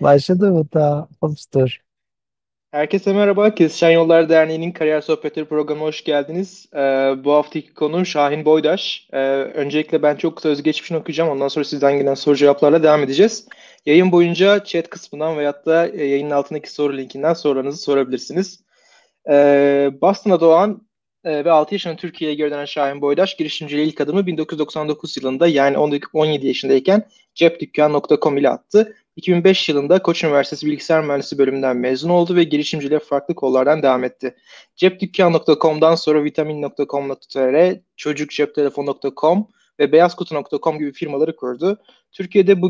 Başladı mı ta? Hamster. Herkese merhaba. Kesişen Yollar Derneği'nin Kariyer Sohbetleri programına hoş geldiniz. Bu haftaki konuğum Şahin Boydaş. Öncelikle ben çok kısa özgeçmişini okuyacağım. Ondan sonra sizden gelen soru cevaplarla devam edeceğiz. Yayın boyunca chat kısmından veyahut da yayının altındaki soru linkinden sorularınızı sorabilirsiniz. Boston'da doğan ve 6 yaşında Türkiye'ye geri dönen Şahin Boydaş girişimciliğe ilk adımı 1999 yılında yani 17 yaşındayken cepdükkan.com ile attı. 2005 yılında Koç Üniversitesi Bilgisayar Mühendisliği bölümünden mezun oldu ve girişimciliğe farklı kollardan devam etti. Cepdükkan.com'dan sonra vitamin.com.tr, çocukceptelefon.com ve beyazkutu.com gibi firmaları kurdu. Türkiye'deki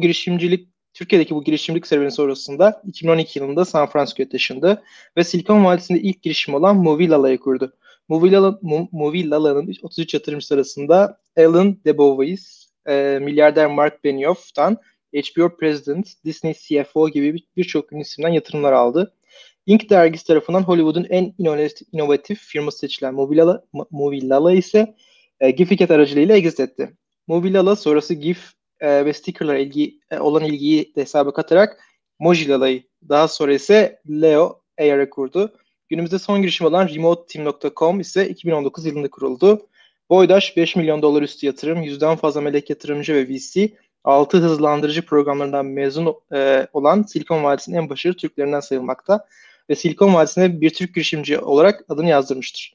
bu girişimcilik serüveni sonrasında 2012 yılında San Francisco'ya taşındı ve Silikon Vadisi'nde ilk girişim olan MovieLaLa'yı kurdu. MovieLaLa'nın 33 yatırımcısı arasında Alan Debovis, milyarder Mark Benioff'tan HBO President, Disney CFO gibi birçok ünlü isimden yatırımlar aldı. Inc. dergisi tarafından Hollywood'un en inovatif firması seçilen MovieLaLa ise GIF-E-CAT aracılığıyla exit etti. MovieLaLa sonrası GIF ve stickerlara olan ilgiyi de hesaba katarak Mojilala'yı, daha sonra ise Leo AR'ı kurdu. Günümüzde son girişim olan remoteteam.com ise 2019 yılında kuruldu. Boydaş $5 milyon üstü yatırım, 100'den fazla melek yatırımcı ve VC, 6 hızlandırıcı programlarından mezun olan Silikon Vadisi'nin en başarılı Türklerinden sayılmakta ve Silikon Vadisi'ne bir Türk girişimci olarak adını yazdırmıştır.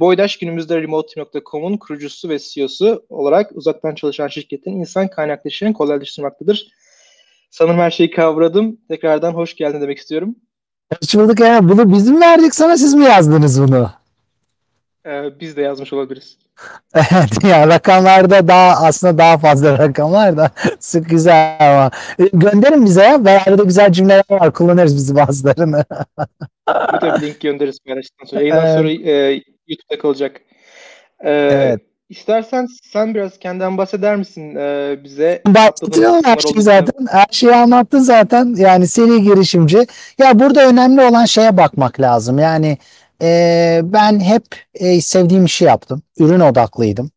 Boydaş günümüzde Remoteteam.com'un kurucusu ve CEO'su olarak uzaktan çalışan şirketin insan kaynaklı işlerini kolaylaştırmaktadır. Sanırım her şeyi kavradım. Tekrardan hoş geldin demek istiyorum. Hoş bulduk ya. Bunu biz mi verdik sana, siz mi yazdınız bunu? Biz de yazmış olabiliriz. Evet ya, rakamlarda aslında daha fazla rakam var da sık güzel ama. Gönderin bize ya. Arada güzel cümleler var. Kullanırız biz bazılarını. Bir de link göndeririz paylaştıktan sonra. Yayından sonra YouTube'da kalacak. Evet. İstersen sen biraz kendinden bahseder misin bize? Bahsediyorum her şeyi zaten. Her şeyi anlattın zaten. Yani seri girişimci. Ya burada önemli olan şeye bakmak lazım. Yani ben hep sevdiğim işi yaptım. Ürün odaklıydım.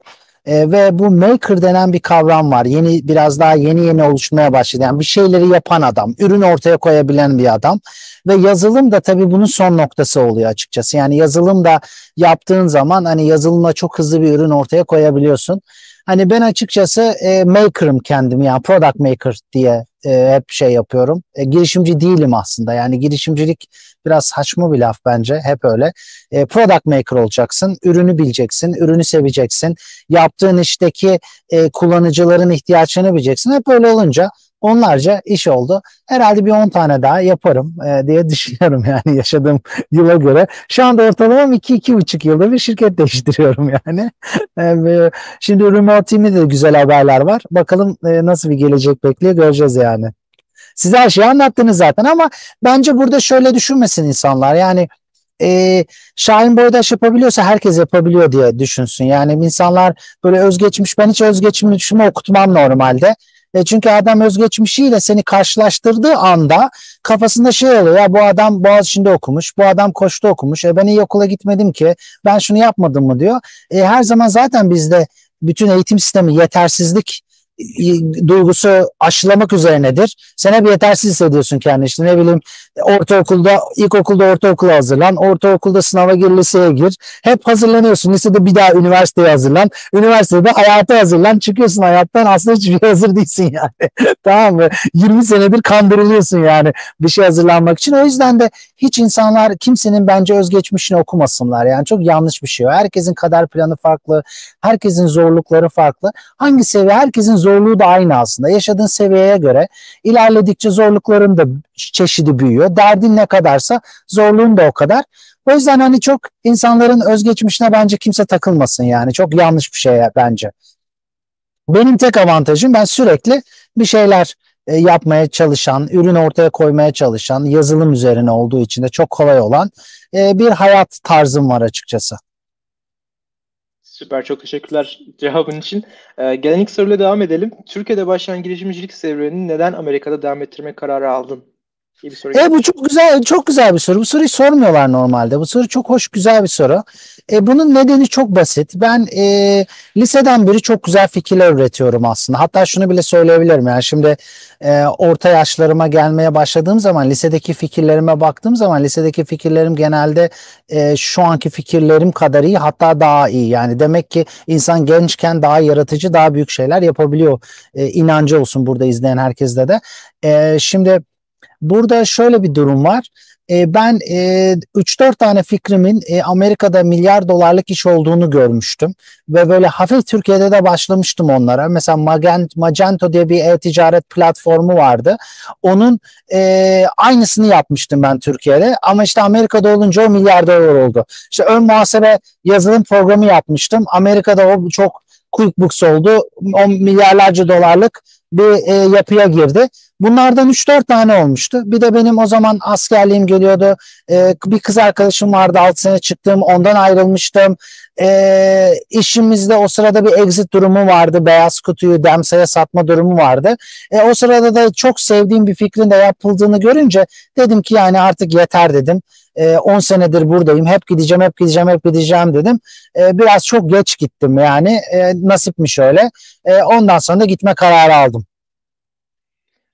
Ve bu maker denen bir kavram var. Biraz daha yeni oluşmaya başladı. Yani bir şeyleri yapan adam, ürün ortaya koyabilen bir adam ve yazılım da tabii bunun son noktası oluyor açıkçası. Yani yazılım da yaptığın zaman hani yazılımla çok hızlı bir ürün ortaya koyabiliyorsun. Hani ben açıkçası maker'ım kendim, yani product maker diye hep şey yapıyorum. Girişimci değilim aslında. Yani girişimcilik biraz saçma bir laf bence. Hep öyle. Product maker olacaksın. Ürünü bileceksin. Ürünü seveceksin. Yaptığın işteki kullanıcıların ihtiyaçlarını bileceksin. Hep öyle olunca onlarca iş oldu. Herhalde bir 10 tane daha yaparım diye düşünüyorum yani yaşadığım yıla göre. Şu anda ortalamam 2-2,5 yılda bir şirket değiştiriyorum yani. Şimdi Remoteteam'de de güzel haberler var. Bakalım nasıl bir gelecek bekliyor, göreceğiz yani. Siz her şeyi anlattınız zaten ama bence burada şöyle düşünmesin insanlar yani. Şahin Boydaş yapabiliyorsa herkes yapabiliyor diye düşünsün. Yani insanlar böyle özgeçmiş, ben hiç özgeçmişimi okutmam normalde. Çünkü adam özgeçmişiyle seni karşılaştırdığı anda kafasında şey oluyor. Ya bu adam Boğaziçi'nde okumuş, bu adam Koç'ta okumuş. Ben iyi okula gitmedim ki, ben şunu yapmadım mı diyor. Her zaman zaten bizde bütün eğitim sistemi yetersizlik duygusu aşılamak üzerinedir. Sen hep yetersiz hissediyorsun kendini. İşte ne bileyim, ilkokulda ortaokula hazırlan, ortaokulda sınava gir, liseye gir. Hep hazırlanıyorsun. Lisede bir daha üniversiteye hazırlan. Üniversitede hayata hazırlan. Çıkıyorsun hayattan, aslında hiçbir hazır değilsin yani. Tamam mı? 20 senedir kandırılıyorsun yani bir şey hazırlanmak için. O yüzden de hiç insanlar kimsenin bence özgeçmişini okumasınlar. Yani çok yanlış bir şey. Herkesin kader planı farklı. Herkesin zorlukları farklı. Hangi seviye? Herkesin zorluğu da aynı aslında. Yaşadığın seviyeye göre ilerledikçe zorlukların da çeşidi büyüyor. Derdin ne kadarsa zorluğun da o kadar. O yüzden hani çok insanların özgeçmişine bence kimse takılmasın yani. Çok yanlış bir şey bence. Benim tek avantajım, ben sürekli bir şeyler yapmaya çalışan, ürün ortaya koymaya çalışan, yazılım üzerine olduğu için de çok kolay olan bir hayat tarzım var açıkçası. Süper, çok teşekkürler cevabın için. Gelen ilk soruyla devam edelim. Türkiye'de başlayan girişimcilik serüvenini neden Amerika'da devam ettirme kararı aldın? İyi bir soru. Bu çok güzel, çok güzel bir soru. Bu soruyu sormuyorlar normalde. Bu soru çok hoş, güzel bir soru. Bunun nedeni çok basit. Ben liseden beri çok güzel fikirler üretiyorum aslında. Hatta şunu bile söyleyebilirim. Yani şimdi orta yaşlarıma gelmeye başladığım zaman lisedeki fikirlerime baktığım zaman lisedeki fikirlerim genelde şu anki fikirlerim kadar iyi, hatta daha iyi. Yani demek ki insan gençken daha yaratıcı, daha büyük şeyler yapabiliyor. İnancı olsun burada izleyen herkeste de. Şimdi burada şöyle bir durum var. Ben 3-4 tane fikrimin Amerika'da milyar dolarlık iş olduğunu görmüştüm. Ve böyle hafif Türkiye'de de başlamıştım onlara. Mesela Magento diye bir e-ticaret platformu vardı. Onun aynısını yapmıştım ben Türkiye'de. Ama işte Amerika'da olunca o milyar dolar oldu. İşte ön muhasebe yazılım programı yapmıştım. Amerika'da o çok QuickBooks oldu. O milyarlarca dolarlık bir yapıya girdi. Bunlardan 3-4 tane olmuştu. Bir de benim o zaman askerliğim geliyordu. Bir kız arkadaşım vardı, 6 sene çıktım. Ondan ayrılmıştım. İşimizde o sırada bir exit durumu vardı. Beyaz kutuyu Demse'ye satma durumu vardı. O sırada da çok sevdiğim bir fikrin de yapıldığını görünce dedim ki yani artık yeter dedim. 10 senedir buradayım. Hep gideceğim dedim. Biraz çok geç gittim yani. Nasipmiş öyle. Ondan sonra da gitme kararı aldım.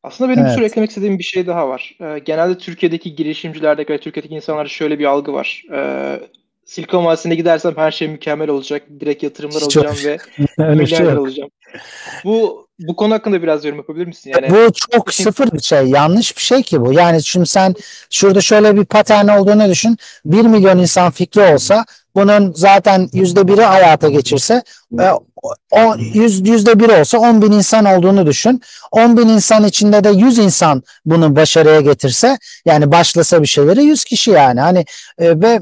Aslında benim bir soru eklemek istediğim bir şey daha var. Genelde Türkiye'deki girişimcilerde ve Türkiye'deki insanlarda şöyle bir algı var. Silikon Vadisi'ne gidersem her şey mükemmel olacak. Direkt yatırımlar alacağım ve milyarlar alacağım. Bu konu hakkında biraz yorum yapabilir misin? Yani bu çok sıfır bir şey. Yanlış bir şey ki bu. Yani şimdi sen şurada şöyle bir patern olduğunu düşün. 1 milyon insan fikri olsa bunun zaten %1'i hayata geçirse %1 olsa 10 bin insan olduğunu düşün. 10 bin insan içinde de 100 insan bunu başarıya getirse yani başlasa bir şeyleri 100 kişi yani. Hani ve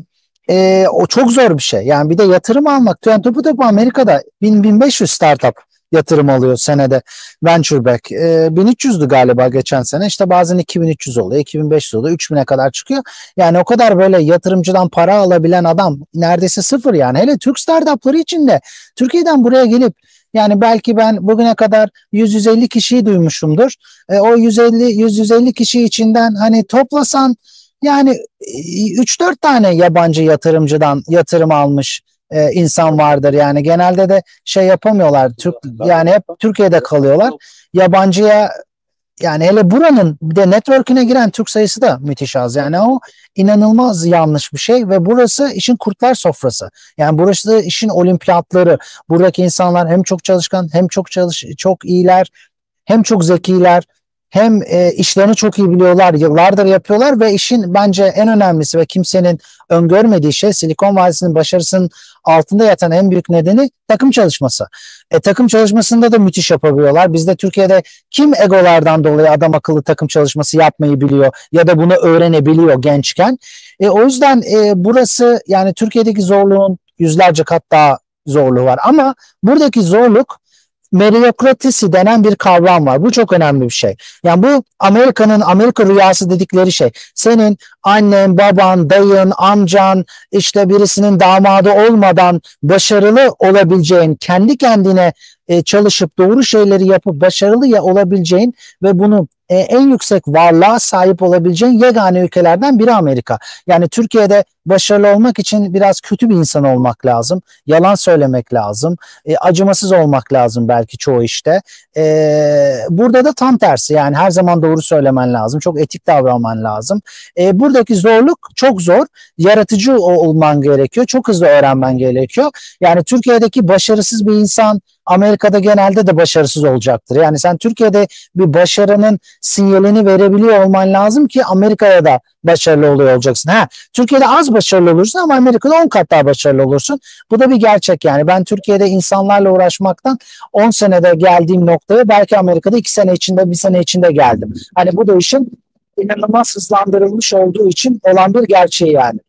o çok zor bir şey. Yani bir de yatırım almak. Yani bu Amerika'da 1000-1500 startup yatırım alıyor senede. Venture back. 1300'dü galiba geçen sene. İşte bazen 2300 oluyor, 2500 oluyor, 3000'e kadar çıkıyor. Yani o kadar böyle yatırımcıdan para alabilen adam neredeyse sıfır yani. Hele Türk startupları içinde Türkiye'den buraya gelip yani belki ben bugüne kadar 100-150 kişiyi duymuşumdur. O 150-150 kişi içinden hani toplasan yani 3-4 tane yabancı yatırımcıdan yatırım almış insan vardır yani. Genelde de şey yapamıyorlar. Yani hep Türkiye'de kalıyorlar. Yabancıya yani hele buranın bir de network'üne giren Türk sayısı da müthiş az. Yani o inanılmaz yanlış bir şey ve burası işin kurtlar sofrası. Yani burası işin olimpiyatları. Buradaki insanlar hem çok çalışkan, hem çok iyiler, hem çok zekiler. Hem işlerini çok iyi biliyorlar, yıllardır yapıyorlar ve işin bence en önemlisi ve kimsenin öngörmediği şey Silikon Vadisi'nin başarısının altında yatan en büyük nedeni takım çalışması. Takım çalışmasında da müthiş yapabiliyorlar. Bizde Türkiye'de kim egolardan dolayı adam akıllı takım çalışması yapmayı biliyor ya da bunu öğrenebiliyor gençken. O yüzden burası yani Türkiye'deki zorluğun yüzlerce kat daha zorluğu var ama buradaki zorluk meritokratisi denen bir kavram var. Bu çok önemli bir şey. Yani bu Amerika rüyası dedikleri şey. Senin annen, baban, dayın, amcan, işte birisinin damadı olmadan başarılı olabileceğin, kendi kendine çalışıp doğru şeyleri yapıp başarılı olabileceğin ve bunu en yüksek varlığa sahip olabileceğin yegane ülkelerden biri Amerika. Yani Türkiye'de başarılı olmak için biraz kötü bir insan olmak lazım. Yalan söylemek lazım. Acımasız olmak lazım belki çoğu işte. Burada da tam tersi. Yani her zaman doğru söylemen lazım. Çok etik davranman lazım. Buradaki zorluk çok zor. Yaratıcı olman gerekiyor. Çok hızlı öğrenmen gerekiyor. Yani Türkiye'deki başarısız bir insan Amerika'da genelde de başarısız olacaktır. Yani sen Türkiye'de bir başarının sinyalini verebiliyor olman lazım ki Amerika'ya da başarılı oluyor olacaksın. Türkiye'de az başarılı olursun ama Amerika'da 10 kat daha başarılı olursun. Bu da bir gerçek yani. Ben Türkiye'de insanlarla uğraşmaktan 10 senede geldiğim noktaya belki Amerika'da 2 sene içinde, 1 sene içinde geldim. Hani bu da işin inanılmaz hızlandırılmış olduğu için olan bir gerçeği yani.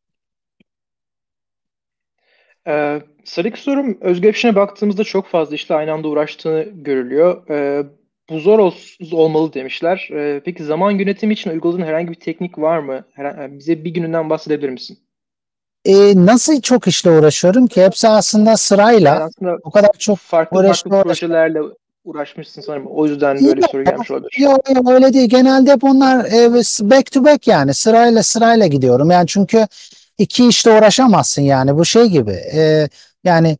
Sıradaki sorum, özgeçmişine baktığımızda çok fazla işle aynı anda uğraştığını görülüyor. Bu zor olmalı demişler. Peki zaman yönetimi için uyguladığın herhangi bir teknik var mı? Bize bir gününden bahsedebilir misin? Nasıl çok işle uğraşıyorum ki? Hepsi aslında sırayla. Yani aslında o kadar çok farklı projelerle uğraşmışsın sanırım. O yüzden böyle bir soru gelmiş olabilir. Yok öyle değil. Genelde hep onlar back to back, yani sırayla gidiyorum. Yani çünkü iki işte uğraşamazsın yani. Bu şey gibi yani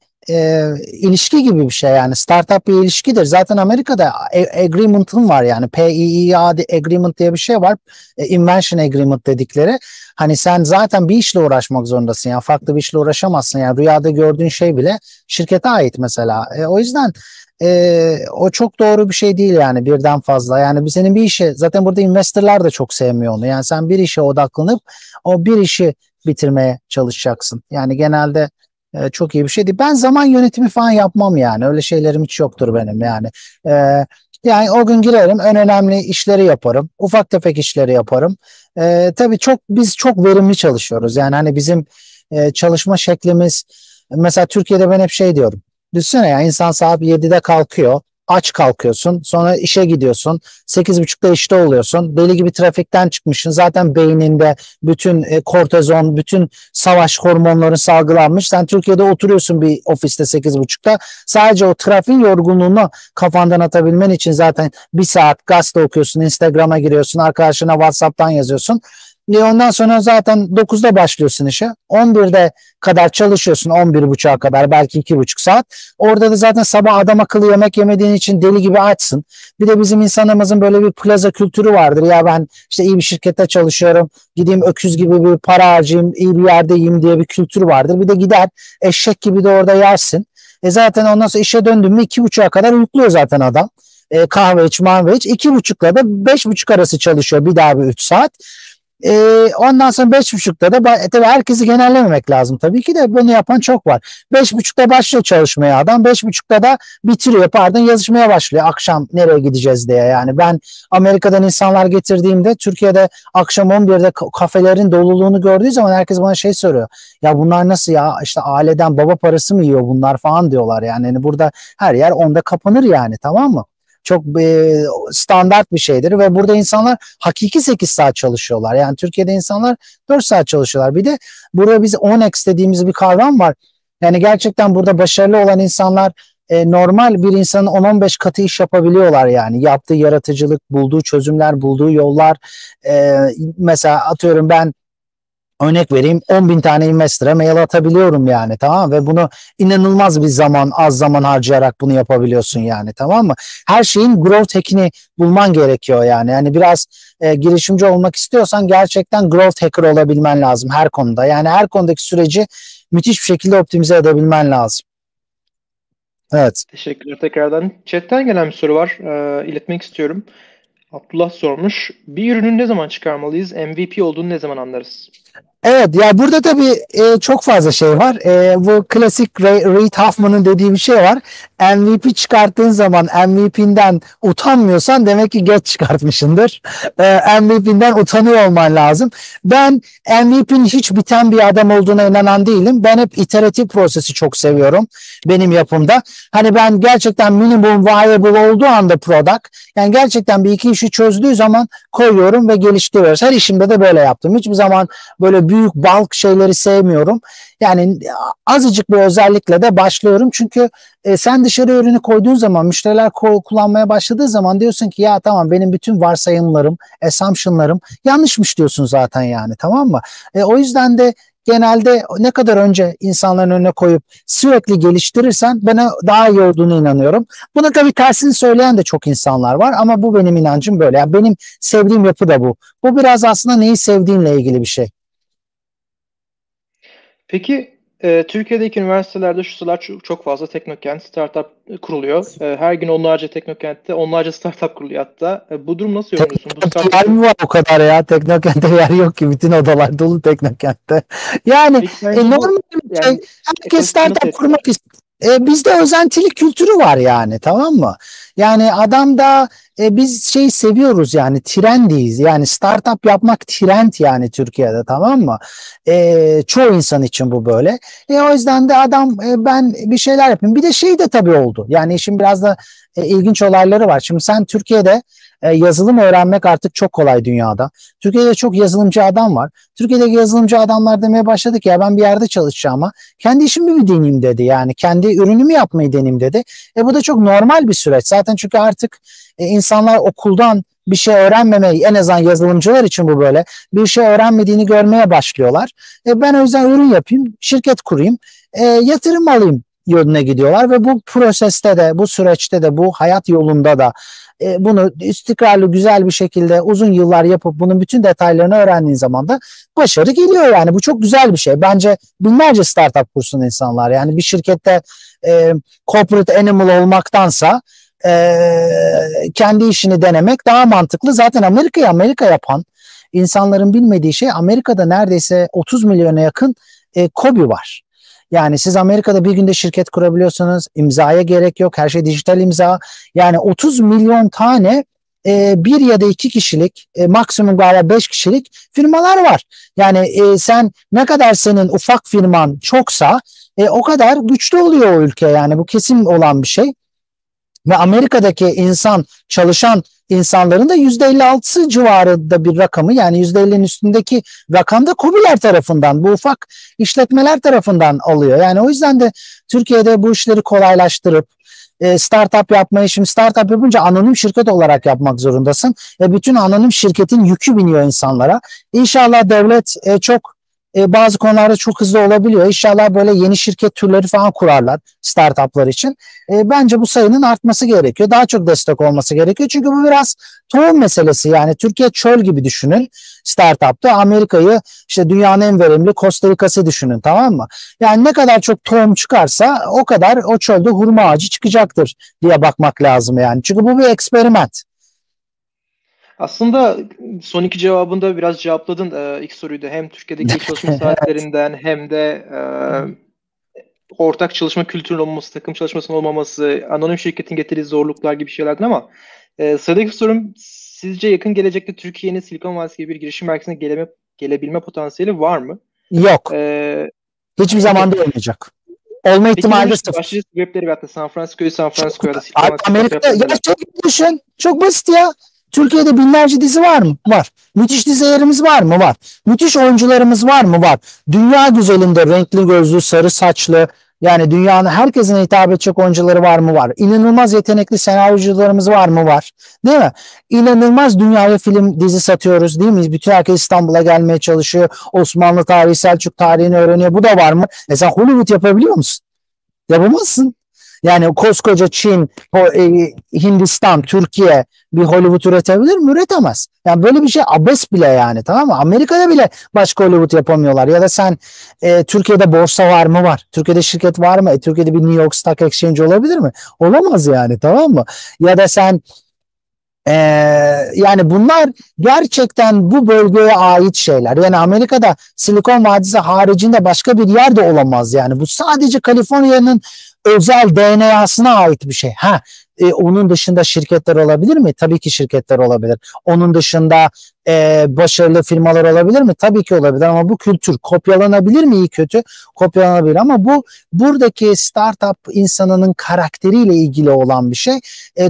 ilişki gibi bir şey yani. Startup bir ilişkidir. Zaten Amerika'da agreement'ın var yani. P-i-i-a agreement diye bir şey var. Invention agreement dedikleri. Hani sen zaten bir işle uğraşmak zorundasın yani. Farklı bir işle uğraşamazsın yani. Rüyada gördüğün şey bile şirkete ait mesela. O yüzden o çok doğru bir şey değil yani, birden fazla. Yani senin bir işe, zaten burada investorlar da çok sevmiyor onu. Yani sen bir işe odaklanıp o bir işi bitirmeye çalışacaksın. Yani genelde çok iyi bir şey değil. Ben zaman yönetimi falan yapmam yani. Öyle şeylerim hiç yoktur benim yani. Yani o gün girerim, en önemli işleri yaparım. Ufak tefek işleri yaparım. Tabii biz çok verimli çalışıyoruz. Yani hani bizim çalışma şeklimiz, mesela Türkiye'de ben hep şey diyorum. Düşünsene ya, insan saat 7'de kalkıyor. Aç kalkıyorsun. Sonra işe gidiyorsun. 8.30'da işte oluyorsun. Deli gibi trafikten çıkmışsın. Zaten beyninde bütün kortizon, bütün savaş hormonları salgılanmış. Sen Türkiye'de oturuyorsun bir ofiste 8.30'da. Sadece o trafiğin yorgunluğunu kafandan atabilmen için zaten bir saat gazete okuyorsun, Instagram'a giriyorsun, arkadaşına WhatsApp'tan yazıyorsun. Ondan sonra zaten 9'da başlıyorsun işe. 11'de kadar çalışıyorsun, 11.30'a kadar, belki 2.5 saat. Orada da zaten sabah adam akıllı yemek yemediğin için deli gibi açsın. Bir de bizim insanımızın böyle bir plaza kültürü vardır. Ya ben işte iyi bir şirkette çalışıyorum, gideyim öküz gibi bir para harcayayım, iyi bir yerde yiyeyim diye bir kültür vardır. Bir de gider eşek gibi de orada yersin. Zaten ondan sonra işe döndün mü 2.30'a kadar uyukluyor zaten adam. Kahve iç, manve iç. 2.30'la da 5.30 arası çalışıyor, bir daha bir 3 saat. Ondan sonra 5.30'da da tabii herkesi genellememek lazım tabii ki de, bunu yapan çok var. 5.30'da başlıyor çalışmaya adam, 5.30'da da bitiriyor, pardon, yazışmaya başlıyor akşam nereye gideceğiz diye. Yani ben Amerika'dan insanlar getirdiğimde Türkiye'de akşam 11'de kafelerin doluluğunu gördüğü zaman herkes bana şey soruyor. Ya bunlar nasıl ya, işte aileden baba parası mı yiyor bunlar falan diyorlar yani. Yani burada her yer 10'da kapanır yani, tamam mı? Çok standart bir şeydir ve burada insanlar hakiki 8 saat çalışıyorlar. Yani Türkiye'de insanlar 4 saat çalışıyorlar. Bir de burada biz 10x dediğimiz bir kavram var. Yani gerçekten burada başarılı olan insanlar normal bir insanın 10-15 katı iş yapabiliyorlar yani. Yaptığı yaratıcılık, bulduğu çözümler, bulduğu yollar. Mesela atıyorum ben, örnek vereyim, 10.000 tane investor'a mail atabiliyorum yani, tamam, ve bunu inanılmaz bir zaman, az zaman harcayarak bunu yapabiliyorsun yani, tamam mı? Her şeyin growth hack'ini bulman gerekiyor yani. Yani biraz girişimci olmak istiyorsan gerçekten growth hacker olabilmen lazım her konuda. Yani her konudaki süreci müthiş bir şekilde optimize edebilmen lazım. Evet. Teşekkürler tekrardan. Chat'ten gelen bir soru var. İletmek istiyorum. Abdullah sormuş. Bir ürünü ne zaman çıkarmalıyız? MVP olduğunu ne zaman anlarız? Evet, ya burada tabii çok fazla şey var. Bu klasik Reid Hoffman'ın dediği bir şey var. MVP çıkarttığın zaman MVP'den utanmıyorsan demek ki geç çıkartmışsındır. MVP'den utanıyor olman lazım. Ben MVP'nin hiç biten bir adam olduğuna inanan değilim. Ben hep iteratif prosesi çok seviyorum benim yapımda. Hani ben gerçekten minimum viable olduğu anda product, yani gerçekten bir iki işi çözdüğü zaman koyuyorum ve geliştiriyoruz. Her işimde de böyle yaptım. Hiçbir zaman böyle büyük bulk şeyleri sevmiyorum. Yani azıcık bir özellikle de başlıyorum. Çünkü sen dışarı ürünü koyduğun zaman, müşteriler kullanmaya başladığı zaman diyorsun ki ya tamam, benim bütün varsayımlarım, assumptionlarım yanlışmış diyorsun zaten yani, tamam mı? O yüzden de genelde ne kadar önce insanların önüne koyup sürekli geliştirirsen bana daha iyi olduğunu inanıyorum. Buna tabii tersini söyleyen de çok insanlar var ama bu benim inancım böyle. Yani benim sevdiğim yapı da bu. Bu biraz aslında neyi sevdiğinle ilgili bir şey. Peki Türkiye'deki üniversitelerde şu sıralar çok fazla teknokent, startup kuruluyor. Her gün onlarca teknokent'te onlarca startup kuruluyor hatta. Bu durum nasıl yorumluyorsun? Yer mi var o kadar ya? Teknokent'te yer yok ki. Bütün odalar dolu teknokent'te. Yani normal bir şey. Herkes startup kurmak istiyor. Bizde özentili kültürü var yani, tamam mı? Yani adam da biz şeyi seviyoruz yani, trendiyiz. Yani startup yapmak trend yani Türkiye'de, tamam mı? Çoğu insan için bu böyle. O yüzden de adam ben bir şeyler yapayım. Bir de şey de tabii oldu. Yani işin biraz da ilginç olayları var. Şimdi sen Türkiye'de yazılım öğrenmek artık çok kolay dünyada. Türkiye'de çok yazılımcı adam var. Türkiye'deki yazılımcı adamlar demeye başladı ki ya ben bir yerde çalışacağım ama kendi işimi bir deneyeyim dedi. Yani kendi ürünümü yapmayı deneyeyim dedi. Bu da çok normal bir süreç. Zaten zaten, çünkü artık insanlar okuldan bir şey öğrenmemeyi, en azından yazılımcılar için bu böyle, bir şey öğrenmediğini görmeye başlıyorlar. Ben o yüzden ürün yapayım, şirket kurayım, yatırım alayım yönüne gidiyorlar ve bu proseste de, bu süreçte de, bu hayat yolunda da bunu istikrarlı, güzel bir şekilde uzun yıllar yapıp bunun bütün detaylarını öğrendiğin zaman da başarı geliyor yani. Bu çok güzel bir şey. Bence binlerce startup kursun insanlar. Yani bir şirkette corporate animal olmaktansa kendi işini denemek daha mantıklı. Zaten Amerika'yı Amerika yapan, insanların bilmediği şey, Amerika'da neredeyse 30 milyona yakın KOBİ var. Yani siz Amerika'da bir günde şirket kurabiliyorsunuz, imzaya gerek yok, her şey dijital imza. Yani 30 milyon tane bir ya da iki kişilik, maksimum galiba 5 kişilik firmalar var. Yani sen, ne kadar senin ufak firman çoksa o kadar güçlü oluyor o ülke, yani bu kesin olan bir şey. Ve Amerika'daki çalışan insanların da %56'sı civarında bir rakamı, yani %50'nin üstündeki rakamda KOBİ'ler tarafından, bu ufak işletmeler tarafından alıyor. Yani o yüzden de Türkiye'de bu işleri kolaylaştırıp startup yapmayı, şimdi startup yapınca anonim şirket olarak yapmak zorundasın. Bütün anonim şirketin yükü biniyor insanlara. İnşallah devlet bazı konularda çok hızlı olabiliyor. İnşallah böyle yeni şirket türleri falan kurarlar startuplar için. Bence bu sayının artması gerekiyor. Daha çok destek olması gerekiyor. Çünkü bu biraz tohum meselesi. Yani Türkiye çöl gibi düşünün startupta. Amerika'yı, işte dünyanın en verimli Costa Rica'sı düşünün, tamam mı? Yani ne kadar çok tohum çıkarsa o kadar o çölde hurma ağacı çıkacaktır diye bakmak lazım yani. Çünkü bu bir eksperiment. Aslında son iki cevabında biraz cevapladın ilk soruyu da, hem Türkiye'deki çalışma saatlerinden hem de ortak çalışma kültürünün olmaması, takım çalışmasının olmaması, anonim şirketin getirdiği zorluklar gibi şeylerden, ama sıradaki sorum, sizce yakın gelecekte Türkiye'nin Silikon Vadisi gibi bir girişim merkezine gelebilme potansiyeli var mı? Yok. Hiçbir zaman da olmayacak. Olma ihtimali de sıfır. Başlıca sebepleri, hatta San Francisco'ya da Silikon Vadisi. Amerika'da düşün, çok basit ya. Türkiye'de binlerce dizi var mı? Var. Müthiş dizilerimiz var mı? Var. Müthiş oyuncularımız var mı? Var. Dünya güzelinde renkli gözlü, sarı saçlı, yani dünyanın herkesine hitap edecek oyuncuları var mı? Var. İnanılmaz yetenekli senaryocularımız var mı? Var. Değil mi? İnanılmaz dünyaya film, dizi satıyoruz değil mi? Bütün herkes İstanbul'a gelmeye çalışıyor. Osmanlı tarihi, Selçuk tarihini öğreniyor. Bu da var mı? Mesela Hollywood yapabiliyor musun? Yapamazsın. Yani koskoca Çin, Hindistan, Türkiye bir Hollywood üretebilir mi? Üretemez. Yani böyle bir şey abes bile yani, tamam mı? Amerika'da bile başka Hollywood yapamıyorlar. Ya da sen Türkiye'de borsa var mı? Var. Türkiye'de şirket var mı? Türkiye'de bir New York Stock Exchange olabilir mi? Olamaz yani, tamam mı? Ya da sen yani bunlar gerçekten bu bölgeye ait şeyler. Yani Amerika'da Silikon Vadisi haricinde başka bir yer de olamaz yani. Bu sadece Kaliforniya'nın özel DNA'sına ait bir şey. Onun dışında şirketler olabilir mi? Tabii ki şirketler olabilir. Onun dışında başarılı firmalar olabilir mi? Tabii ki olabilir, ama bu kültür kopyalanabilir mi? İyi kötü kopyalanabilir, ama bu buradaki startup insanının karakteriyle ilgili olan bir şey.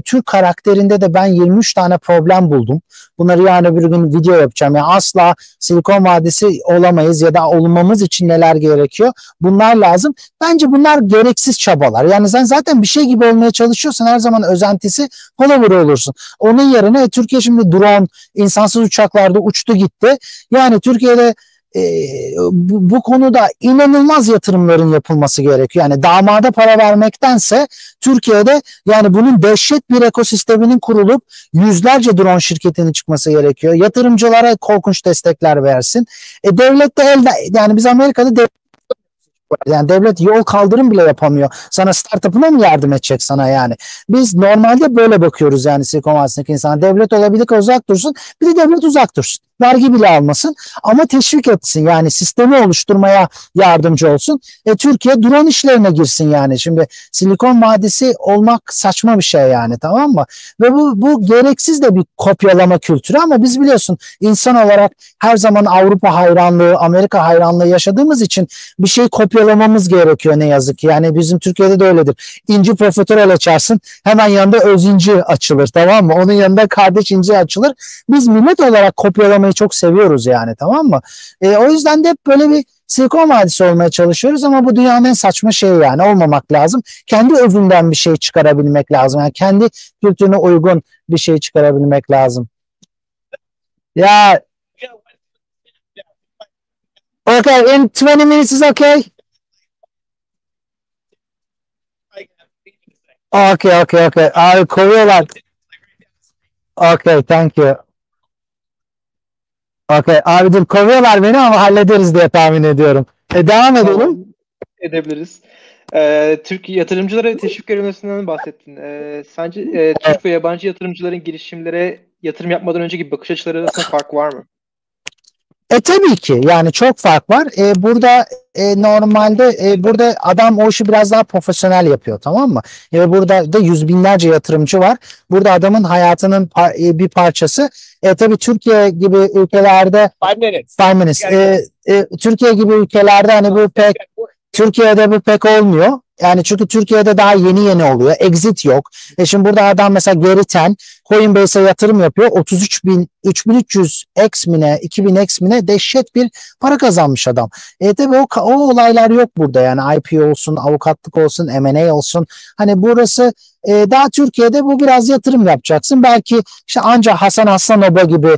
Türk karakterinde de ben 23 tane problem buldum. Bunları yarın bir gün video yapacağım. Yani asla Silikon Vadisi olamayız ya da olmamız için neler gerekiyor? Bunlar lazım. Bence bunlar gereksiz çabalar. Yani sen zaten bir şey gibi olmaya çalışıyorsan her zaman özentisi follower olursun. Onun yerine Türkiye şimdi drone, insansız uçaklarda uçtu gitti. Yani Türkiye'de bu konuda inanılmaz yatırımların yapılması gerekiyor. Yani damada para vermektense Türkiye'de yani bunun dehşet bir ekosisteminin kurulup yüzlerce drone şirketinin çıkması gerekiyor. Yatırımcılara korkunç destekler versin. Devlet de yani biz Amerika'da devlet yol kaldırım bile yapamıyor. Sana startup'ına mı yardım edecek sana yani? Biz normalde böyle bakıyoruz yani Silikon Vadisi'ndeki insana. Devlet olabildik uzak dursun. Bir de devlet uzak dursun. Vergi bile almasın ama teşvik etsin. Yani sistemi oluşturmaya yardımcı olsun. Türkiye drone işlerine girsin yani. Şimdi Silikon Vadisi olmak saçma bir şey yani, tamam mı? Ve bu gereksiz de bir kopyalama kültürü, ama biz biliyorsun insan olarak her zaman Avrupa hayranlığı, Amerika hayranlığı yaşadığımız için bir şey kopyalamamız gerekiyor ne yazık ki. Yani bizim Türkiye'de de öyledir. İnci profiterol açarsın, hemen yanında öz inci açılır, tamam mı? Onun yanında kardeş inci açılır. Biz millet olarak kopyalamayı çok seviyoruz yani, tamam mı? O yüzden de hep böyle bir Silikon Vadisi olmaya çalışıyoruz ama bu dünyanın en saçma şeyi, yani olmamak lazım. Kendi özünden bir şey çıkarabilmek lazım. Yani kendi kültürüne uygun bir şey çıkarabilmek lazım. Yeah. Okay, in 20 minutes is okay? Okay. I'll call that. Okay, thank you. Okay, abicim kovuyorlar beni ama hallederiz diye tahmin ediyorum. Devam edelim. Edebiliriz. Türk yatırımcılara teşvik verilmesinden bahsettin. Sence Türk ve yabancı yatırımcıların girişimlere yatırım yapmadan önceki bakış açıları arasında fark var mı? Tabii ki, yani çok fark var. Burada normalde burada adam o işi biraz daha profesyonel yapıyor, tamam mı? Burada da yüz binlerce yatırımcı var. Burada adamın hayatının bir parçası. Tabii Türkiye gibi ülkelerde Türkiye gibi ülkelerde hani bu pek, Türkiye'de bu pek olmuyor. Yani çünkü Türkiye'de daha yeni oluyor. Exit yok. Şimdi burada adam mesela Geriten Coinbase'e yatırım yapıyor. 33.300 x mine 2000 x mine dehşet bir para kazanmış adam. Tabii o olaylar yok burada. Yani IPO olsun, avukatlık olsun, M&A olsun. Hani burası daha Türkiye'de bu biraz yatırım yapacaksın. Belki işte anca Hasan Aslanova gibi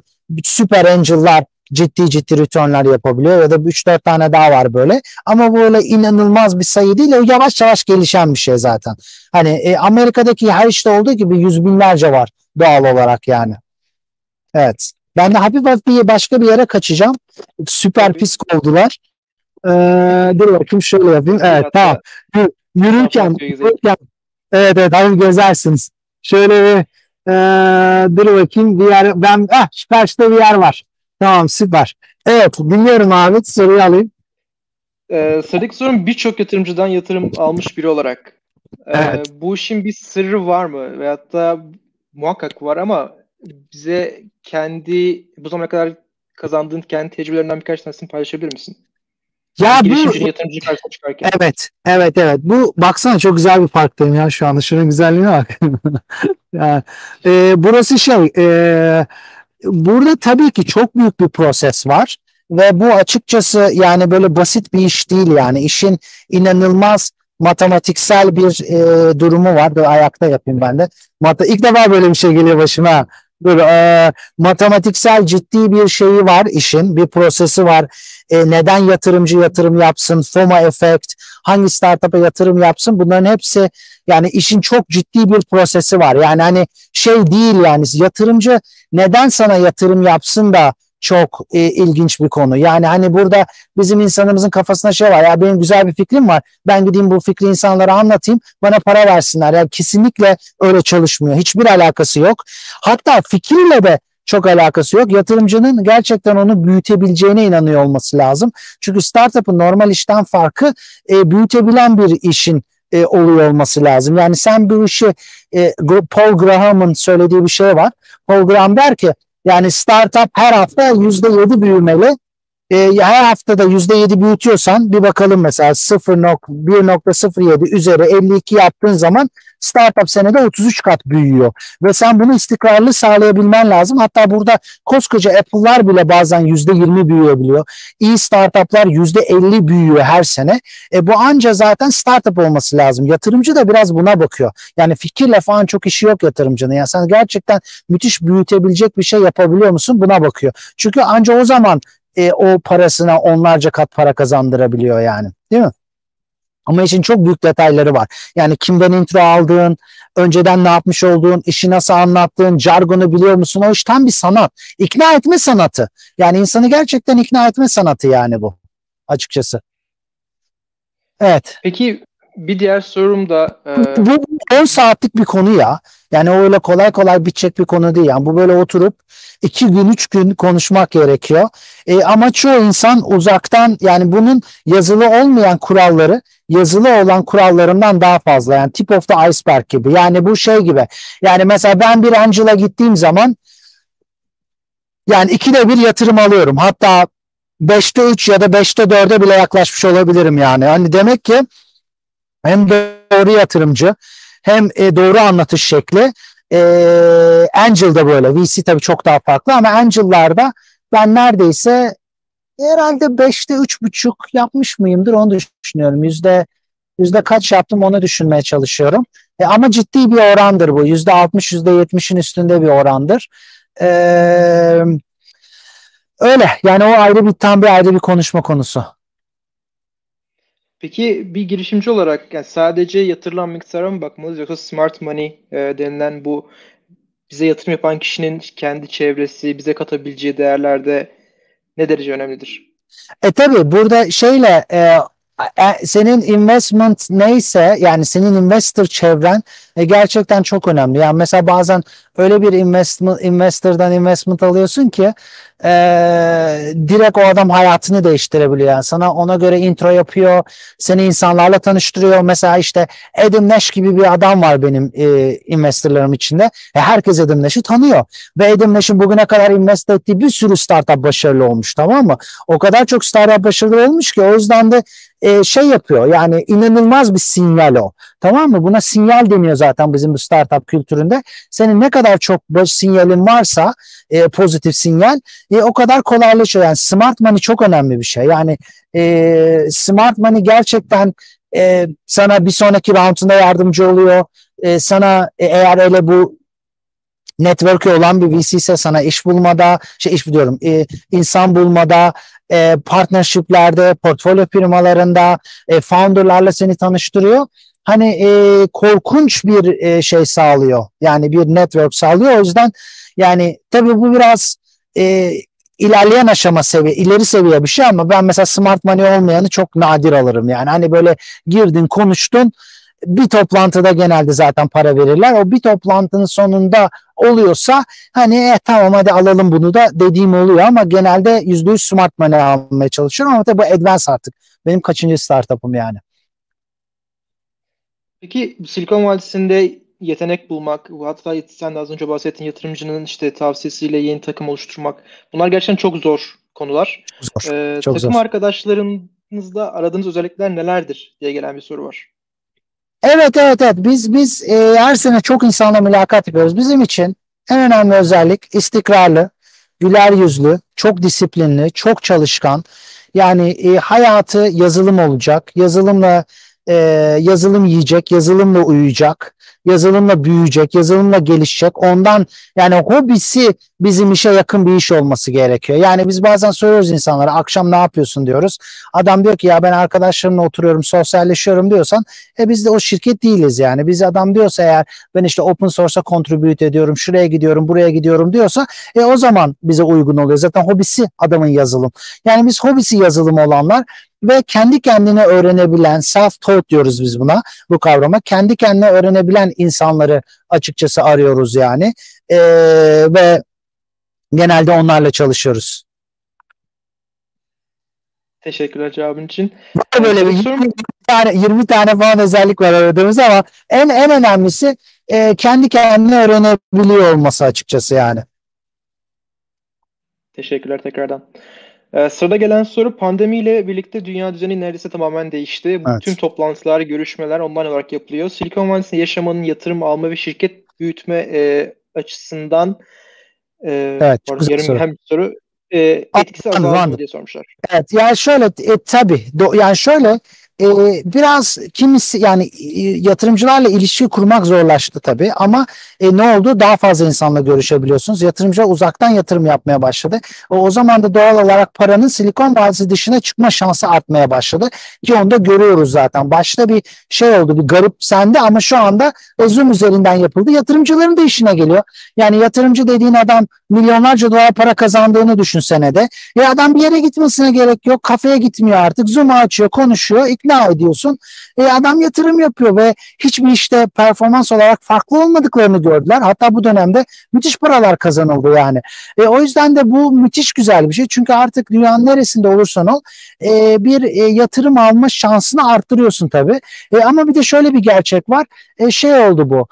süper angel'lar ciddi return'lar yapabiliyor ya da 3-4 tane daha var böyle, ama böyle inanılmaz bir sayı değil, yavaş gelişen bir şey zaten. Hani Amerika'daki her işte olduğu gibi yüz binlerce var doğal olarak yani. Evet. Ben de hafif başka bir yere kaçacağım. Süper pisk oldular. Dur bakayım şöyle yapayım. Evet, tamam. Yürürken evet hafif gezersiniz. Şöyle bir dur bakayım bir yer. Karşıda bir yer var. Tamam, süper. Evet, dinliyorum abi, soruyu alayım. Sıradaki sorum, birçok yatırımcıdan yatırım almış biri olarak. Evet. Bu işin bir sırrı var mı? Veyahut da muhakkak var ama bize bu zamana kadar kazandığın kendi tecrübelerinden birkaç tanesini paylaşabilir misin? Ya yatırımcı karşısına çıkarken. Evet. Bu baksana çok güzel bir parktayım ya şu anda. Şunun güzelliğine bak. Yani, burası burada tabii ki çok büyük bir proses var ve bu açıkçası yani böyle basit bir iş değil, yani işin inanılmaz matematiksel bir durumu var. Böyle ayakta yapayım ben de. İlk defa böyle bir şey geliyor başıma. Böyle matematiksel ciddi bir şeyi var işin, bir prosesi var. Neden yatırımcı yatırım yapsın, FOMO efekt, hangi startup'a yatırım yapsın, bunların hepsi yani işin çok ciddi bir prosesi var. Yani hani şey değil, yani yatırımcı neden sana yatırım yapsın da çok ilginç bir konu. Yani hani burada bizim insanımızın kafasına şey var, ya benim güzel bir fikrim var, ben gideyim bu fikri insanlara anlatayım, bana para versinler. Yani kesinlikle öyle çalışmıyor. Hiçbir alakası yok. Hatta fikirle de çok alakası yok. Yatırımcının gerçekten onu büyütebileceğine inanıyor olması lazım. Çünkü startup'ın normal işten farkı büyütebilen bir işin oluyor olması lazım. Yani sen bu işi Paul Graham'ın söylediği bir şey var. Paul Graham der ki, yani startup her hafta %7 büyümeli. Her haftada %7 büyütüyorsan bir bakalım, mesela 1.07 üzeri 52 yaptığın zaman startup senede 33 kat büyüyor. Ve sen bunu istikrarlı sağlayabilmen lazım. Hatta burada koskoca Apple'lar bile bazen %20 büyüyebiliyor. İyi startuplar %50 büyüyor her sene. Bu anca zaten startup olması lazım. Yatırımcı da biraz buna bakıyor. Yani fikirle falan çok işi yok yatırımcının. Yani sen gerçekten müthiş büyütebilecek bir şey yapabiliyor musun? Buna bakıyor. Çünkü anca o zaman o parasına onlarca kat para kazandırabiliyor yani. Değil mi? Ama işin çok büyük detayları var. Yani kimden intro aldığın, önceden ne yapmış olduğun, işi nasıl anlattığın, jargonu biliyor musun? O iş tam bir sanat. İkna etme sanatı. Yani insanı gerçekten ikna etme sanatı yani bu. Açıkçası. Evet. Peki bir diğer sorum da... Bu 10 saatlik bir konu ya. Yani öyle kolay bitecek bir konu değil. Yani bu böyle oturup 2 gün 3 gün konuşmak gerekiyor. Ama çoğu insan uzaktan, yani bunun yazılı olmayan kuralları yazılı olan kurallarından daha fazla. Yani tip of the iceberg gibi. Yani bu şey gibi. Yani mesela ben bir Angel'a gittiğim zaman yani 2'de 1 yatırım alıyorum. Hatta 5'te 3 ya da 5'te 4'e bile yaklaşmış olabilirim yani. Hani demek ki hem doğru yatırımcı hem doğru anlatış şekli. Angel'da böyle. VC tabii çok daha farklı ama Angel'larda ben neredeyse herhalde 5'te 3,5 yapmış mıyımdır onu düşünüyorum. Yüzde kaç yaptım onu düşünmeye çalışıyorum. Ama ciddi bir orandır bu. %60, %70'in üstünde bir orandır. Öyle. Yani o ayrı bir ayrı bir konuşma konusu. Peki bir girişimci olarak yani sadece yatırılan miktara mı bakmalıyız yoksa smart money denilen bu bize yatırım yapan kişinin kendi çevresi, bize katabileceği değerlerde ne derece önemlidir? Tabii burada şeyle senin investment neyse yani senin investor çevren gerçekten çok önemli. Yani mesela bazen öyle bir investor'dan investment alıyorsun ki direkt o adam hayatını değiştirebiliyor. Yani sana ona göre intro yapıyor, seni insanlarla tanıştırıyor. Mesela işte Adam Nash gibi bir adam var benim investorlarım içinde. Herkes Adam Nash'i tanıyor. Ve Adam Nash'in bugüne kadar invest ettiği bir sürü startup başarılı olmuş, tamam mı? O kadar çok startup başarılı olmuş ki o yüzden de şey yapıyor yani inanılmaz bir sinyal o, tamam mı? Buna sinyal deniyor zaten bizim bu startup kültüründe. Senin ne kadar çok sinyalin varsa pozitif sinyal o kadar kolaylaşıyor. Yani smart money çok önemli bir şey. Yani smart money gerçekten sana bir sonraki round'unda yardımcı oluyor. Sana eğer öyle bu network'ü olan bir VC ise sana iş bulmada, insan bulmada, partnership'lerde, portfolyo firmalarında, founder'larla seni tanıştırıyor. Hani korkunç bir şey sağlıyor. Yani bir network sağlıyor. O yüzden yani tabii bu biraz ilerleyen aşama ileri seviye bir şey ama ben mesela smart money olmayanı çok nadir alırım. Yani hani böyle girdin, konuştun. Bir toplantıda genelde zaten para verirler. O bir toplantının sonunda oluyorsa hani tamam hadi alalım bunu da dediğim oluyor ama genelde %100 smart money almaya çalışıyorum ama tabii bu advance artık. Benim kaçıncı startup'ım yani. Peki Silikon Vadisi'nde yetenek bulmak, hatta sen de az önce bahsettiğin yatırımcının işte tavsiyesiyle yeni takım oluşturmak. Bunlar gerçekten çok zor konular. Zor, çok takım zor. Arkadaşlarınızda aradığınız özellikler nelerdir diye gelen bir soru var. Evet. Biz her sene çok insanla mülakat yapıyoruz. Bizim için en önemli özellik istikrarlı, güler yüzlü, çok disiplinli, çok çalışkan. Yani hayatı yazılım olacak, yazılım yiyecek, yazılımla uyuyacak, yazılımla büyüyecek, yazılımla gelişecek. Ondan yani hobisi bizim işe yakın bir iş olması gerekiyor. Yani biz bazen soruyoruz insanlara akşam ne yapıyorsun diyoruz. Adam diyor ki ya ben arkadaşlarımla oturuyorum, sosyalleşiyorum diyorsan biz de o şirket değiliz yani. Biz adam diyorsa eğer ben işte open source'a contribute ediyorum, şuraya gidiyorum, buraya gidiyorum diyorsa o zaman bize uygun oluyor. Zaten hobisi adamın yazılım. Yani biz hobisi yazılım olanlar ve kendi kendine öğrenebilen, self-taught diyoruz biz buna, bu kavrama. Kendi kendine öğrenebilen insanları açıkçası arıyoruz yani. Ve genelde onlarla çalışıyoruz. Teşekkürler cevabın için. Böyle bir 20 tane falan özellik var aradığımız ama en önemlisi kendi kendine öğrenebiliyor olması açıkçası yani. Teşekkürler tekrardan. Sırada gelen soru pandemiyle birlikte dünya düzeni neredeyse tamamen değişti. Evet. Tüm toplantılar, görüşmeler online olarak yapılıyor. Silikon Vadisi'nde yaşamanın yatırım alma ve şirket büyütme açısından evet, soru. Etkisi azaldı mı diye sormuşlar. Evet yani şöyle tabii yani şöyle biraz kimisi yani yatırımcılarla ilişki kurmak zorlaştı tabii ama ne oldu? Daha fazla insanla görüşebiliyorsunuz. Yatırımcılar uzaktan yatırım yapmaya başladı. O zaman da doğal olarak paranın Silikon Vadisi dışına çıkma şansı artmaya başladı. Ki onu da görüyoruz zaten. Başta bir şey oldu, bir garip sende ama şu anda Zoom üzerinden yapıldı. Yatırımcıların da işine geliyor. Yani yatırımcı dediğin adam milyonlarca dolar para kazandığını düşünsene de. Adam bir yere gitmesine gerek yok. Kafeye gitmiyor artık. Zoom'u açıyor, konuşuyor. Ne ediyorsun? Adam yatırım yapıyor ve hiçbir işte performans olarak farklı olmadıklarını gördüler. Hatta bu dönemde müthiş paralar kazanıldı yani. O yüzden de bu müthiş güzel bir şey. Çünkü artık dünyanın neresinde olursan ol bir yatırım alma şansını arttırıyorsun tabii. Ama bir de şöyle bir gerçek var. Şey oldu bu.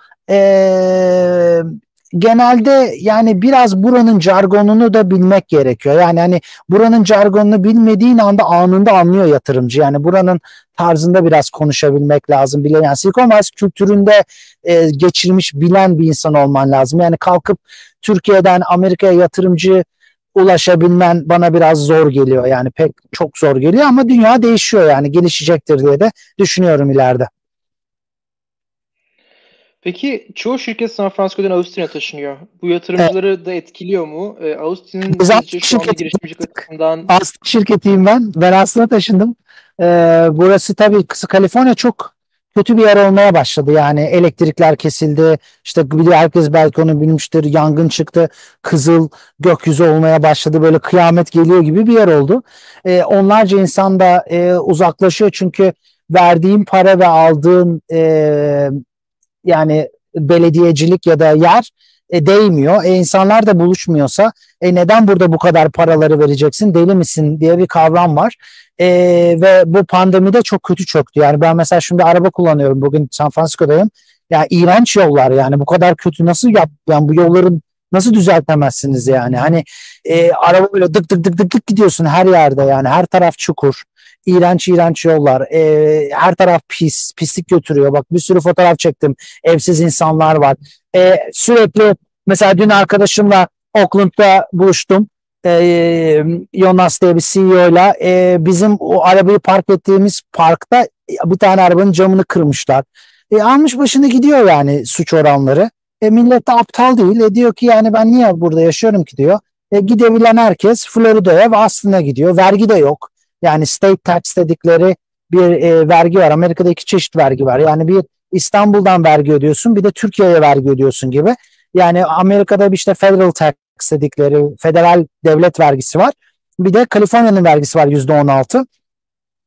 Genelde yani biraz buranın jargonunu da bilmek gerekiyor. Yani hani buranın jargonunu bilmediğin anda anında anlıyor yatırımcı. Yani buranın tarzında biraz konuşabilmek lazım. Yani Silikon Vadisi kültüründe geçirmiş bilen bir insan olman lazım. Yani kalkıp Türkiye'den Amerika'ya yatırımcı ulaşabilmen bana biraz zor geliyor. Yani pek çok zor geliyor ama dünya değişiyor, yani gelişecektir diye de düşünüyorum ileride. Peki çoğu şirket San Francisco'dan Austin'e taşınıyor. Bu yatırımcıları da etkiliyor mu? Austin'in girişimcilik açısından... Austin şirketiyim ben. Ben Austin'e taşındım. Burası tabii Kaliforniya çok kötü bir yer olmaya başladı. Yani elektrikler kesildi. İşte herkes belki onu bilmiştir. Yangın çıktı. Kızıl gökyüzü olmaya başladı. Böyle kıyamet geliyor gibi bir yer oldu. Onlarca insan da uzaklaşıyor. Çünkü verdiğim para ve aldığım yani belediyecilik ya da yer değmiyor. İnsanlar da buluşmuyorsa neden burada bu kadar paraları vereceksin, deli misin diye bir kavram var. Ve bu pandemide çok kötü çöktü. Yani ben mesela şimdi araba kullanıyorum. Bugün San Francisco'dayım. Yani iğrenç yollar, yani bu kadar kötü nasıl yani bu yolların nasıl düzeltemezsiniz yani. Hani araba böyle dık dık gidiyorsun her yerde, yani her taraf çukur. İğrenç yollar, her taraf pislik götürüyor. Bak bir sürü fotoğraf çektim, evsiz insanlar var. Sürekli mesela dün arkadaşımla Oakland'da buluştum, Jonas diye bir CEO'yla. Bizim o arabayı park ettiğimiz parkta bir tane arabanın camını kırmışlar. Almış başını gidiyor yani suç oranları. Millet de aptal değil, diyor ki yani ben niye burada yaşıyorum ki diyor. Gidebilen herkes Florida'ya ve Austin'e gidiyor, vergi de yok. Yani state tax dedikleri bir vergi var. Amerika'da iki çeşit vergi var. Yani bir İstanbul'dan vergi ödüyorsun, bir de Türkiye'ye vergi ödüyorsun gibi. Yani Amerika'da işte federal tax dedikleri federal devlet vergisi var. Bir de Kaliforniya'nın vergisi var %16.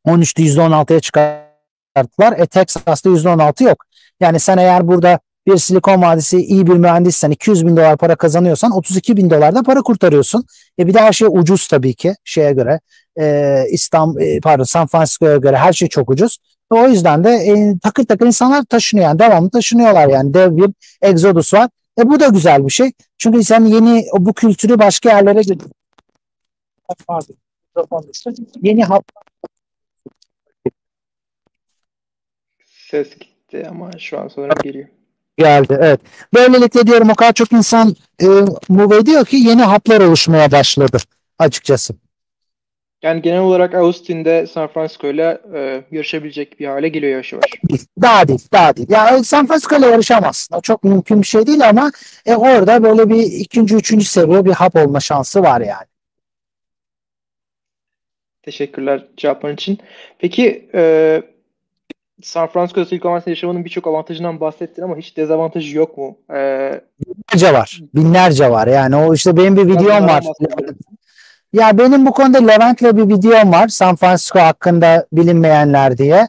13'te %16'ya çıkarttılar. Texas'ta %16 yok. Yani sen eğer burada bir Silikon Vadisi iyi bir mühendissen, 200 bin dolar para kazanıyorsan 32 bin dolar da para kurtarıyorsun. Bir de her şey ucuz tabii ki şeye göre. San Francisco'ya göre her şey çok ucuz. O yüzden de takır takır insanlar taşınıyor, yani devamlı taşınıyorlar, yani dev bir egzodus var. Bu da güzel bir şey. Çünkü sen yeni bu kültürü başka yerlere yeni ses gitti ama şu an sonra geliyor. Geldi, evet. Böylelikle diyorum o kadar çok insan move ediyor ki yeni haplar oluşmaya başladı açıkçası. Yani genel olarak Austin'de San Francisco'yla yarışabilecek bir hale geliyor yavaş yavaş. Daha değil. Yani San Francisco'yla yarışamazsın. O çok mümkün bir şey değil ama orada böyle bir ikinci, üçüncü seviye bir hub olma şansı var yani. Teşekkürler cevapların için. Peki San Francisco'da Silikon Vadisi'nde yaşamanın birçok avantajından bahsettin ama hiç dezavantajı yok mu? Binlerce var. Yani o işte benim bir videom var. Ya benim bu konuda Levent'le bir videom var, San Francisco hakkında bilinmeyenler diye.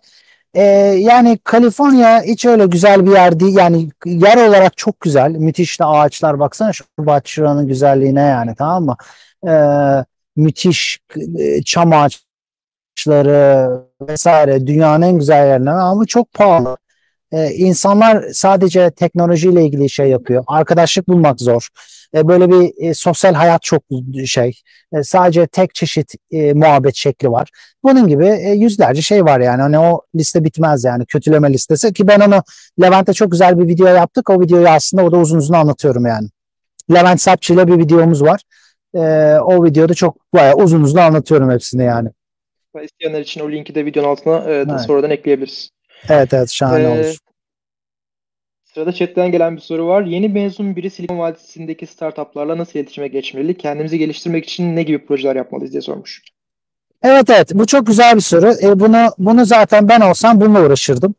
Yani Kaliforniya hiç öyle güzel bir yer değil. Yani yer olarak çok güzel. Müthiş de ağaçlar, baksana şu bahçıranın güzelliğine yani, tamam mı? Müthiş çam ağaçları vesaire, dünyanın en güzel yerlerinden ama çok pahalı. İnsanlar sadece teknolojiyle ilgili şey yapıyor. Arkadaşlık bulmak zor. Böyle bir sosyal hayat çok şey. Sadece tek çeşit muhabbet şekli var. Bunun gibi yüzlerce şey var yani. Hani o liste bitmez yani. Kötüleme listesi ki ben onu Levent'le çok güzel bir video yaptık. O videoyu aslında orada uzun uzun anlatıyorum yani. Levent Sapçı ile bir videomuz var. O videoda çok bayağı uzun uzun anlatıyorum hepsini yani. İsteyenler için o linki de videonun altına da sonradan ekleyebiliriz. Evet şahane olmuş. Sırada chatten gelen bir soru var. Yeni mezun biri Silikon Vadisi'ndeki startuplarla nasıl iletişime geçmeli? Kendimizi geliştirmek için ne gibi projeler yapmalıyız diye sormuş. Evet bu çok güzel bir soru. Bunu zaten ben olsam bununla uğraşırdım.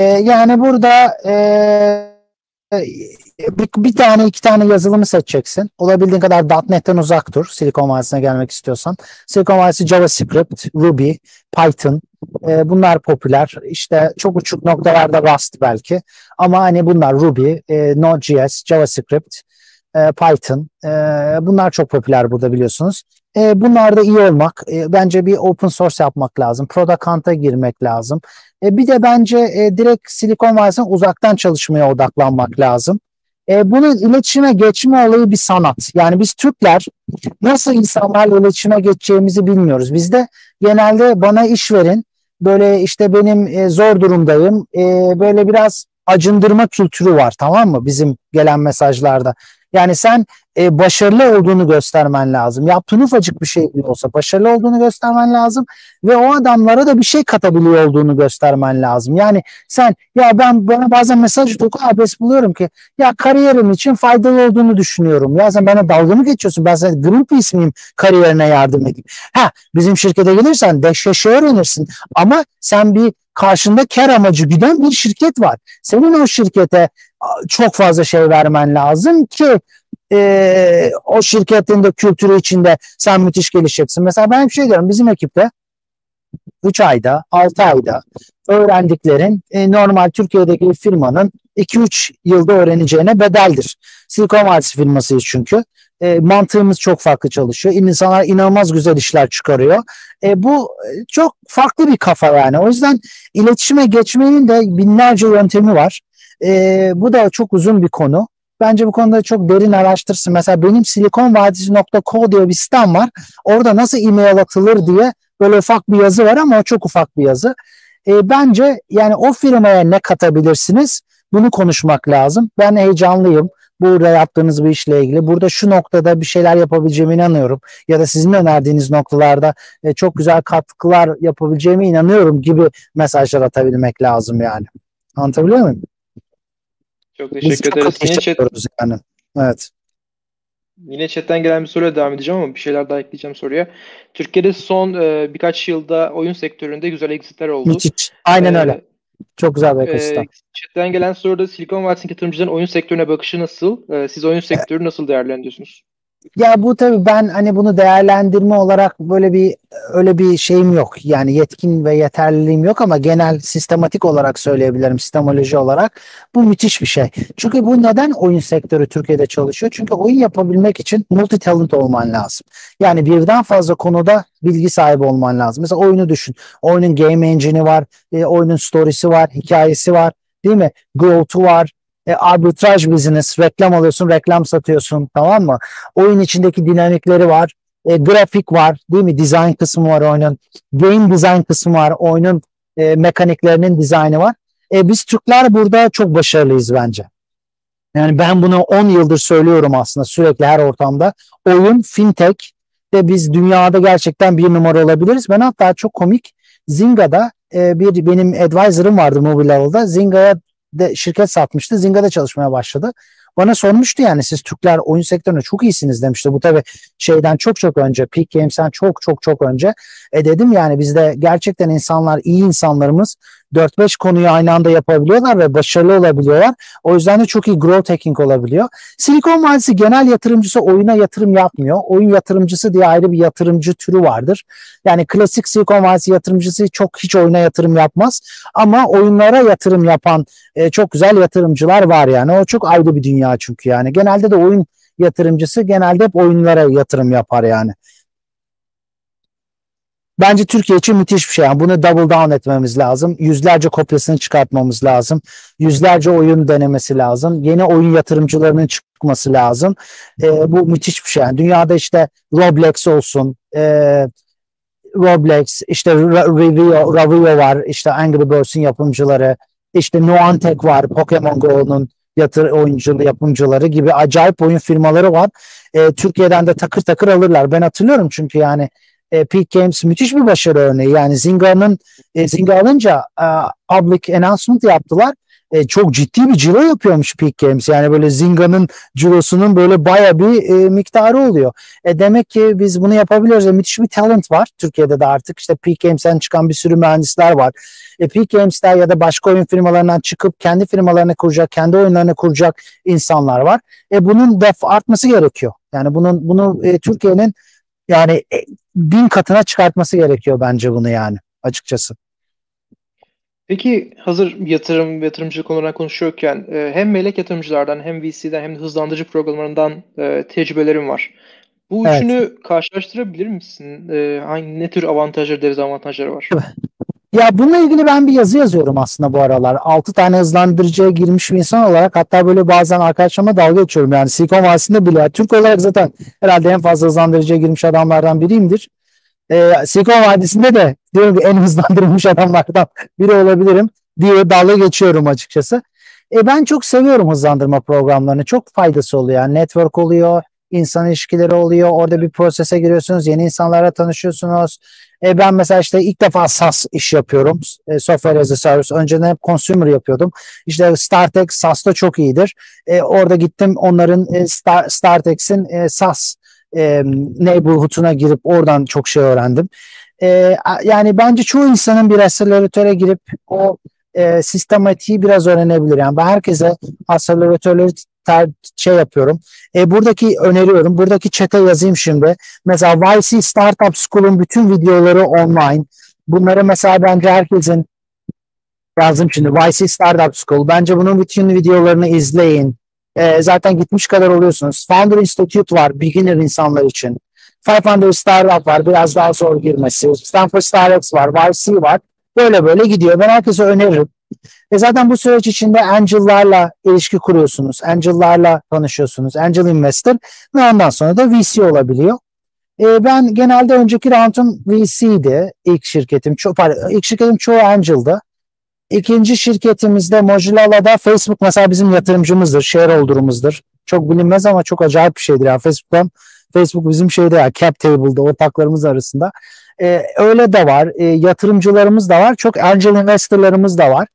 Yani burada bir iki tane yazılımı seçeceksin. Olabildiğin kadar .NET'ten uzak dur Silikon Vadisi'ne gelmek istiyorsan. Silikon Vadisi JavaScript, Ruby, Python bunlar popüler. İşte çok uçuk noktalarda Rust belki. Ama hani bunlar Ruby, Node.js, JavaScript, Python bunlar çok popüler burada biliyorsunuz. Bunlarda iyi olmak, bence bir open source yapmak lazım. Product Hunt'a girmek lazım. Bir de bence direkt Silikon Vadisi'ne uzaktan çalışmaya odaklanmak lazım. Bunun iletişime geçme olayı bir sanat. Yani biz Türkler nasıl insanlarla iletişime geçeceğimizi bilmiyoruz. Bizde genelde bana iş verin, böyle işte benim zor durumdayım, böyle biraz acındırma kültürü var, tamam mı bizim gelen mesajlarda. Yani sen başarılı olduğunu göstermen lazım. Yaptığın ufacık bir şey olsa başarılı olduğunu göstermen lazım ve o adamlara da bir şey katabiliyor olduğunu göstermen lazım. Yani sen, ya ben bana bazen mesaj adres buluyorum ki ya kariyerim için faydalı olduğunu düşünüyorum. Ya sen bana dalga mı geçiyorsun? Ben sana Greenpeace miyim kariyerine yardım edeyim? Ha, bizim şirkete gelirsen deşeşe öğrenirsin ama sen bir karşında kar amacı güden bir şirket var. Senin o şirkete çok fazla şey vermen lazım ki o şirketin de kültürü içinde sen müthiş gelişeceksin. Mesela ben bir şey diyorum, bizim ekipte 3 ayda, 6 ayda öğrendiklerin normal Türkiye'deki firmanın 2-3 yılda öğreneceğine bedeldir. Silikon Vadisi firmasıyız çünkü. Mantığımız çok farklı çalışıyor. İnsanlar inanılmaz güzel işler çıkarıyor. Bu çok farklı bir kafa yani. O yüzden iletişime geçmenin de binlerce yöntemi var. Bu da çok uzun bir konu. Bence bu konuda çok derin araştırsın. Mesela benim silikonvadisi.co diye bir sitem var. Orada nasıl e-mail atılır diye böyle ufak bir yazı var ama o çok ufak bir yazı. Bence yani o firmaya ne katabilirsiniz? Bunu konuşmak lazım. Ben heyecanlıyım. Burada yaptığınız bir işle ilgili. Burada şu noktada bir şeyler yapabileceğime inanıyorum. Ya da sizin önerdiğiniz noktalarda çok güzel katkılar yapabileceğime inanıyorum gibi mesajlar atabilmek lazım yani. Anlatabiliyor muyum? Çok teşekkür ederiz. Yine yani. Evet. Yine chatten gelen bir soruya devam edeceğim ama bir şeyler daha ekleyeceğim soruya. Türkiye'de son birkaç yılda oyun sektöründe güzel exitler oldu. Müthiş. Aynen öyle. Çok güzel bir ekosistem. Chatten gelen soruda Silikon Vadisi'ndeki yatırımcıların oyun sektörüne bakışı nasıl? Siz oyun sektörü nasıl değerlendiriyorsunuz? Ya bu tabii ben hani bunu değerlendirme olarak böyle bir öyle bir şeyim yok. Yani yetkin ve yeterliliğim yok ama genel sistematik olarak söyleyebilirim. Sistemoloji olarak bu müthiş bir şey. Çünkü bu neden oyun sektörü Türkiye'de çalışıyor? Çünkü oyun yapabilmek için multi talent olman lazım. Yani birden fazla konuda bilgi sahibi olman lazım. Mesela oyunu düşün. Oyunun game engine'i var, oyunun story'si var, hikayesi var, değil mi? Growth'u var. Arbitraj business, reklam alıyorsun, reklam satıyorsun, tamam mı? Oyun içindeki dinamikleri var, grafik var, değil mi? Design kısmı var oyunun, game design kısmı var, oyunun mekaniklerinin dizaynı var. Biz Türkler burada çok başarılıyız bence. Yani ben bunu 10 yıldır söylüyorum aslında sürekli her ortamda. Oyun, fintech de biz dünyada gerçekten bir numara olabiliriz. Ben hatta çok komik Zynga'da benim advisor'ım vardı MovieLaLa'da. Zynga'ya de şirket satmıştı. Zynga'da çalışmaya başladı. Bana sormuştu yani siz Türkler oyun sektörüne çok iyisiniz demişti. Bu tabii şeyden çok önce. Peak Games'ten çok önce. Dedim yani bizde gerçekten insanlar, iyi insanlarımız 4-5 konuyu aynı anda yapabiliyorlar ve başarılı olabiliyorlar. O yüzden de çok iyi growth hacking olabiliyor. Silikon Vadisi genel yatırımcısı oyuna yatırım yapmıyor. Oyun yatırımcısı diye ayrı bir yatırımcı türü vardır. Yani klasik Silikon Vadisi yatırımcısı hiç oyuna yatırım yapmaz. Ama oyunlara yatırım yapan çok güzel yatırımcılar var yani. O çok ayrı bir dünya çünkü yani. Genelde de oyun yatırımcısı genelde hep oyunlara yatırım yapar yani. Bence Türkiye için müthiş bir şey. Yani bunu double down etmemiz lazım. Yüzlerce kopyasını çıkartmamız lazım. Yüzlerce oyun denemesi lazım. Yeni oyun yatırımcılarının çıkması lazım. Bu müthiş bir şey. Yani dünyada işte Roblox olsun, işte Rovio var, işte Angry Birds'in yapımcıları, işte Nuantec var, Pokemon Go'nun yapımcıları gibi acayip oyun firmaları var. Türkiye'den de takır takır alırlar. Ben hatırlıyorum çünkü yani Peak Games müthiş bir başarı örneği. Yani Zynga alınca public announcement yaptılar. Çok ciddi bir ciro yapıyormuş Peak Games. Yani böyle Zynga'nın cirosunun böyle baya bir miktarı oluyor. Demek ki biz bunu yapabiliyoruz. Müthiş bir talent var. Türkiye'de de artık işte Peak Games'ten çıkan bir sürü mühendisler var. Peak Games'ten ya da başka oyun firmalarından çıkıp kendi firmalarını kuracak, kendi oyunlarını kuracak insanlar var. Bunun da artması gerekiyor. Yani bunu Türkiye'nin yani 1000 katına çıkartması gerekiyor bence bunu yani açıkçası. Peki hazır yatırımcılık konularına konuşuyorken hem melek yatırımcılardan hem VC'den hem de hızlandırıcı programlarından tecrübelerim var. Bu üçünü karşılaştırabilir misin? Ne tür avantajları, dezavantajları var? Ya bununla ilgili ben bir yazı yazıyorum aslında bu aralar. 6 tane hızlandırıcıya girmiş bir insan olarak hatta böyle bazen arkadaşlarıma dalga geçiyorum. Yani Silikon Vadisi'nde bile Türk olarak zaten herhalde en fazla hızlandırıcıya girmiş adamlardan biriyimdir. Silikon Vadisi'nde de diyorum ki en hızlandırılmış adamlardan biri olabilirim diye dalga geçiyorum açıkçası. Ben çok seviyorum hızlandırma programlarını. Çok faydası oluyor. Yani network oluyor, insan ilişkileri oluyor. Orada bir prosese giriyorsunuz, yeni insanlara tanışıyorsunuz. Ben mesela işte ilk defa SAS iş yapıyorum. Software as a Service. Önceden hep consumer yapıyordum. İşte StarTech SAS'ta çok iyidir. Orada gittim onların StarTech'in SAS neighborhood'una girip oradan çok şey öğrendim. Yani bence çoğu insanın bir akseleratöre girip o sistematiği biraz öğrenebilir. Yani ben herkese akseleratörleri şey yapıyorum. Buradaki öneriyorum. Buradaki chat'e yazayım şimdi. Mesela YC Startup School'un bütün videoları online. Bunları mesela bence herkesin yazdım şimdi. YC Startup School. Bence bunun bütün videolarını izleyin. Zaten gitmiş kadar oluyorsunuz. Founder Institute var. Beginner insanlar için. 500 Startup var. Biraz daha zor girmesi. Stanford Startups var. YC var. Böyle böyle gidiyor. Ben herkese öneririm. Zaten bu süreç içinde Angel'larla ilişki kuruyorsunuz. Angel'larla tanışıyorsunuz. Angel Investor ve ondan sonra da VC olabiliyor. Ben genelde önceki round'um VC'ydi. İlk şirketim. İlk şirketim çoğu Angel'dı. İkinci şirketimizde Mojilala'da Facebook mesela bizim yatırımcımızdır. Shareholder'umuzdur. Çok bilinmez ama çok acayip bir şeydir. Yani Facebook bizim şeyde ya, cap table'da ortaklarımız arasında. Öyle de var. Yatırımcılarımız da var. Çok angel investorlarımız da var.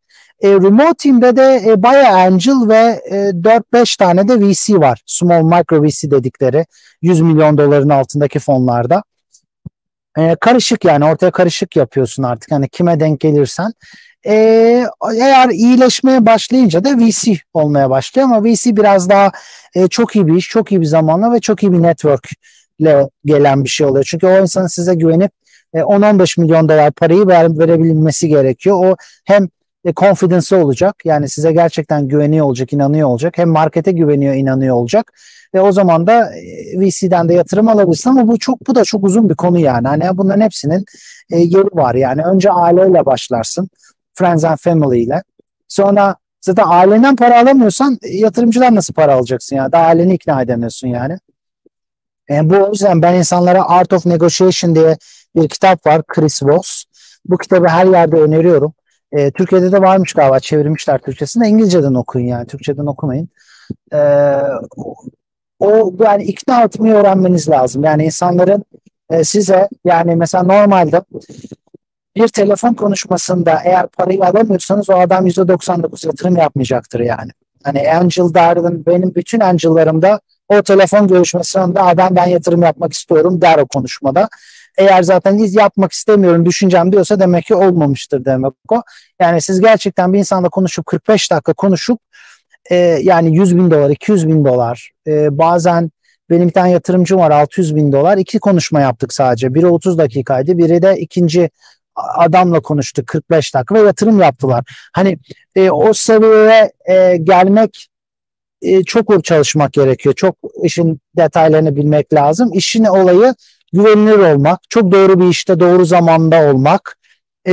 Remoteteam'de de bayağı angel ve 4-5 tane de VC var. Small micro VC dedikleri 100 milyon doların altındaki fonlarda. Karışık yani ortaya karışık yapıyorsun artık. Hani kime denk gelirsen. Eğer iyileşmeye başlayınca da VC olmaya başlıyor ama VC biraz daha çok iyi bir iş, çok iyi bir zamanla ve çok iyi bir network ile gelen bir şey oluyor. Çünkü o insanın size güvenip 10-15 milyon dolar parayı verebilmesi gerekiyor. O hem confidence'ı olacak, yani size gerçekten güveniyor olacak, inanıyor olacak. Hem markete güveniyor, inanıyor olacak. Ve o zaman da VC'den de yatırım alabilirsin ama bu da çok uzun bir konu yani. Hani bunların hepsinin yeri var yani. Önce aileyle başlarsın. Friends and Family ile. Sonra zaten ailenden para alamıyorsan yatırımcıdan nasıl para alacaksın ya? Daha aileni ikna edemiyorsun yani. Bu yüzden ben insanlara Art of Negotiation diye bir kitap var. Chris Voss. Bu kitabı her yerde öneriyorum. Türkiye'de de varmış galiba. Çevirmişler Türkçesine. İngilizceden okuyun yani. Türkçeden okumayın. Yani ikna etmeyi öğrenmeniz lazım. Yani insanların size yani mesela normalde bir telefon konuşmasında eğer parayı alamıyorsanız o adam %99 yatırım yapmayacaktır yani. Hani Angel derdim, benim bütün Angel'larımda o telefon görüşmesinde adam ben yatırım yapmak istiyorum der o konuşmada. Eğer zaten yapmak istemiyorum düşüncem diyorsa demek ki olmamıştır demek o. Yani siz gerçekten bir insanla konuşup 45 dakika konuşup yani 100 bin dolar, 200 bin dolar bazen benim bir tane yatırımcım var 600 bin dolar. 2 konuşma yaptık sadece. Biri 30 dakikaydı. Biri de ikinci adamla konuştu 45 dakika ve yatırım yaptılar. Hani o seviyeye gelmek çok çalışmak gerekiyor. Çok işin detaylarını bilmek lazım. İşin olayı güvenilir olmak. Çok doğru bir işte doğru zamanda olmak.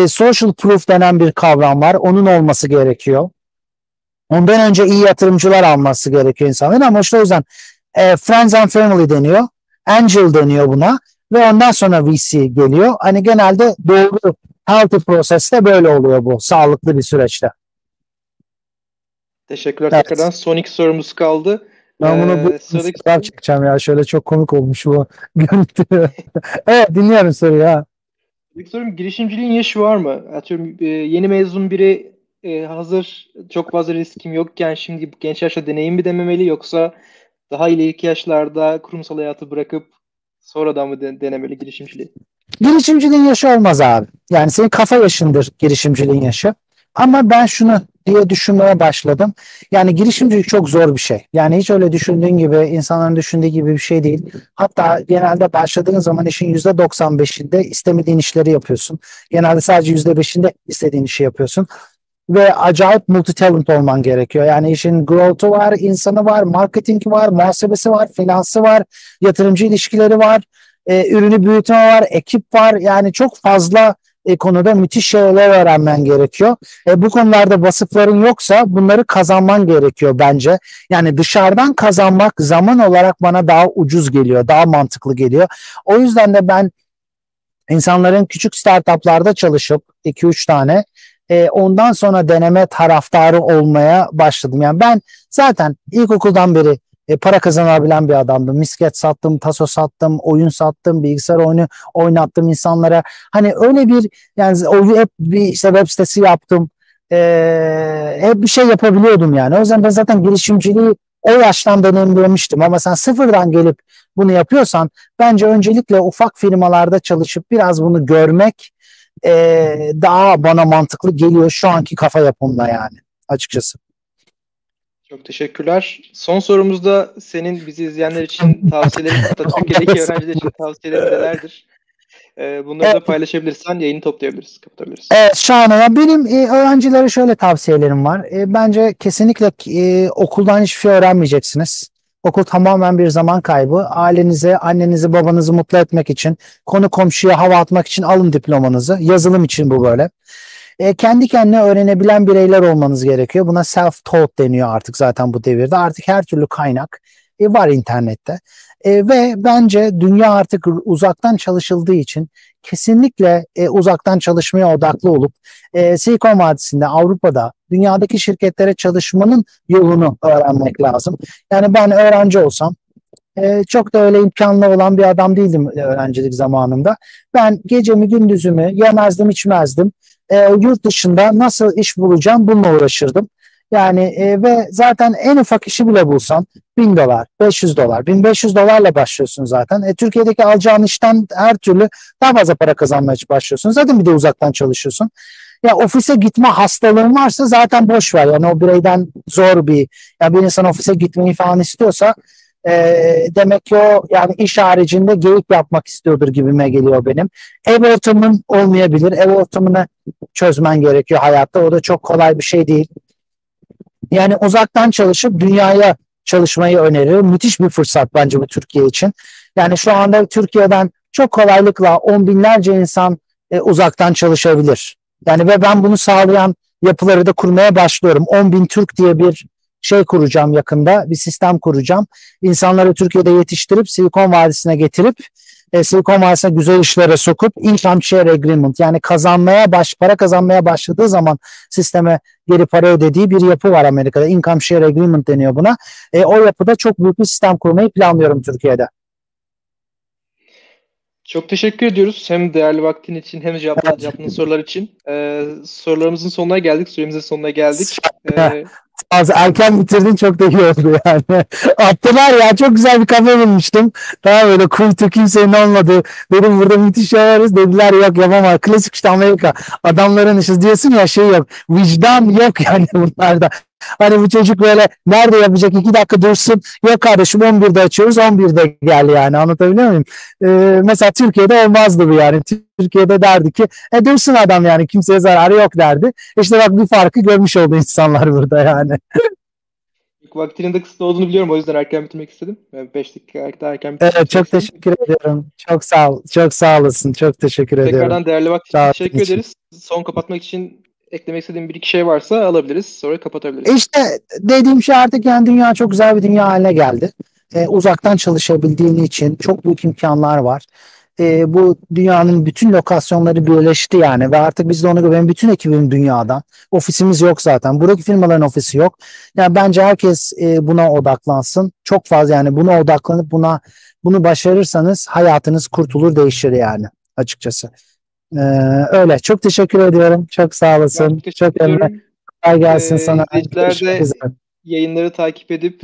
Social proof denen bir kavram var. Onun olması gerekiyor. Ondan önce iyi yatırımcılar alması gerekiyor insanların ama işte o yüzden Friends and Family deniyor. Angel deniyor buna. Ve ondan sonra VC geliyor. Hani genelde doğru healthy proseste böyle oluyor bu. Sağlıklı bir süreçte. Teşekkürler. Evet. Tekrardan son 2 sorumuz kaldı. Ben bunu soru çekeceğim ya. Şöyle çok komik olmuş bu görüntü. Evet dinliyorum soruyu ha. İlk sorum girişimciliğin yaşı var mı? Atıyorum yeni mezun biri hazır çok fazla riskim yokken şimdi genç yaşta deneyim mi dememeli yoksa daha ileriki yaşlarda kurumsal hayatı bırakıp sonradan mı denemeli girişimciliği? Girişimciliğin yaşı olmaz abi. Yani senin kafa yaşındır girişimciliğin yaşı. Ama ben şunu diye düşünmeye başladım. Yani girişimcilik çok zor bir şey. Yani hiç öyle düşündüğün gibi, insanların düşündüğü gibi bir şey değil. Hatta genelde başladığın zaman işin %95'inde istemediğin işleri yapıyorsun. Genelde sadece %5'inde istediğin işi yapıyorsun. Ve acayip multi-talent olman gerekiyor. Yani işin growth'u var, insanı var, marketingi var, muhasebesi var, finansı var, yatırımcı ilişkileri var, ürünü büyütme var, ekip var. Yani çok fazla konuda müthiş şeyler öğrenmen gerekiyor. Bu konularda vasıfların yoksa bunları kazanman gerekiyor bence. Yani dışarıdan kazanmak zaman olarak bana daha ucuz geliyor, daha mantıklı geliyor. O yüzden de ben insanların küçük startuplarda çalışıp 2-3 tane ondan sonra deneme taraftarı olmaya başladım. Yani ben zaten ilkokuldan beri para kazanabilen bir adamdım. Misket sattım, taso sattım, oyun sattım, bilgisayar oyunu oynattım insanlara. Hani öyle bir, yani oyun hep bir işte web sitesi yaptım. Hep bir şey yapabiliyordum yani. O yüzden ben zaten girişimciliği o yaştan deneyimlemiştim. Ama sen sıfırdan gelip bunu yapıyorsan bence öncelikle ufak firmalarda çalışıp biraz bunu görmek daha bana mantıklı geliyor şu anki kafa yapımla yani açıkçası. Çok teşekkürler. Son sorumuzda senin bizi izleyenler için tavsiyelerin, Atatürk'teki öğrenciler için tavsiyelerin nelerdir? Bunları da paylaşabilirsen yayını toplayabiliriz, kapatabiliriz. Evet, şahane. Yani benim öğrencilere şöyle tavsiyelerim var. Bence kesinlikle okuldan hiçbir şey öğrenmeyeceksiniz. Okul tamamen bir zaman kaybı. Ailenizi, annenizi, babanızı mutlu etmek için, konu komşuya hava atmak için alın diplomanızı. Yazılım için bu böyle. Kendi kendine öğrenebilen bireyler olmanız gerekiyor. Buna self-taught deniyor artık zaten bu devirde. Artık her türlü kaynak var internette. Ve bence dünya artık uzaktan çalışıldığı için kesinlikle uzaktan çalışmaya odaklı olup Silikon Vadisi'nde, Avrupa'da, dünyadaki şirketlere çalışmanın yolunu öğrenmek lazım. Yani ben öğrenci olsam, çok da öyle imkanlı olan bir adam değildim öğrencilik zamanımda. Ben gecemi gündüzümü yemezdim, içmezdim. Yurt dışında nasıl iş bulacağım bununla uğraşırdım. Yani ve zaten en ufak işi bile bulsan $1000, $500, $1500 başlıyorsun zaten. Türkiye'deki alacağın işten her türlü daha fazla para kazanmaya başlıyorsun. Zaten bir de uzaktan çalışıyorsun. Ya ofise gitme hastalığın varsa zaten boş ver. Yani o bireyden zor bir, ya bir insan ofise gitmeyi falan istiyorsa demek ki o yani iş haricinde geyik yapmak istiyordur gibime geliyor benim. Ev ortamın olmayabilir. Ev ortamını çözmen gerekiyor hayatta. O da çok kolay bir şey değil. Yani uzaktan çalışıp dünyaya çalışmayı öneririm. Müthiş bir fırsat bence bu Türkiye için. Yani şu anda Türkiye'den çok kolaylıkla on binlerce insan uzaktan çalışabilir. Yani ve ben bunu sağlayan yapıları da kurmaya başlıyorum. 10.000 Türk diye bir şey kuracağım yakında, bir sistem kuracağım. İnsanları Türkiye'de yetiştirip Silikon Vadisi'ne getirip Silikon Vadisi'ne güzel işlere sokup Income Share Agreement, yani para kazanmaya başladığı zaman sisteme geri para ödediği bir yapı var Amerika'da. Income Share Agreement deniyor buna. O yapıda çok büyük bir sistem kurmayı planlıyorum Türkiye'de. Çok teşekkür ediyoruz. Hem değerli vaktin için hem cevapladığın sorular için. Sorularımızın sonuna geldik. Süremizin sonuna geldik. Az erken bitirdin, çok da iyi oldu yani. Attılar ya, çok güzel bir kafe bulmuştum. Daha böyle kuytu, kimsenin olmadığı. Dedim burada müthiş yaparız. Dediler yok yapamam. Klasik işte Amerika. Adamların işi diyorsun ya, şey yok. Vicdan yok yani bunlarda. Hani bu çocuk böyle nerede yapacak, 2 dakika dursun. Yok kardeşim 11'de açıyoruz, 11'de gel yani, anlatabiliyor muyum? Mesela Türkiye'de olmazdı bu yani. Türkiye'de derdi ki dursun adam yani, kimseye zararı yok derdi. İşte bak, bir farkı görmüş oldu insanlar burada yani. Vaktinin de kısıtlı olduğunu biliyorum, o yüzden erken bitirmek istedim. 5 dakika erken bitirmek istedim. Çok teşekkür ediyorum. Çok sağ ol. Çok sağ olasın. Çok teşekkür ediyorum. Tekrardan değerli vakit için teşekkür ederiz. Son kapatmak için eklemek istediğim bir iki şey varsa alabiliriz. Sonra kapatabiliriz. İşte dediğim şey, artık yani dünya çok güzel bir dünya haline geldi. Uzaktan çalışabildiğin için çok büyük imkanlar var. Bu dünyanın bütün lokasyonları birleşti yani ve artık biz de ona göre, benim bütün ekibim dünyadan. Ofisimiz yok zaten. Buradaki firmaların ofisi yok. Yani bence herkes buna odaklansın. Çok fazla yani buna odaklanıp bunu başarırsanız hayatınız kurtulur, değişir yani açıkçası. Öyle. Çok teşekkür ediyorum. Çok sağ olasın. Çok önemli. Kolay gelsin sana. Yayınları takip edip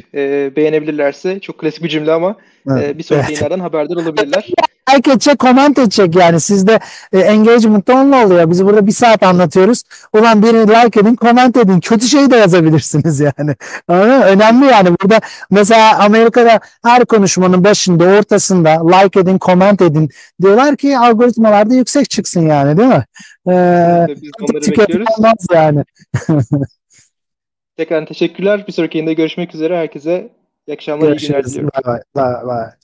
beğenebilirlerse, çok klasik bir cümle ama bir sonraki yayınlardan haberdar olabilirler. Like edecek, comment edecek yani. Sizde engagement onunla oluyor. Biz burada 1 saat anlatıyoruz. Ulan birini like edin, comment edin. Kötü şeyi de yazabilirsiniz yani. Önemli yani. Burada mesela Amerika'da her konuşmanın başında, ortasında like edin, comment edin diyorlar ki algoritmalarda yüksek çıksın yani, değil mi? Biz onları bekliyoruz. Olmaz yani. Tekrar teşekkürler. Bir sonraki yayında görüşmek üzere. Herkese iyi akşamlar, iyi günler diliyorum. Bye bye.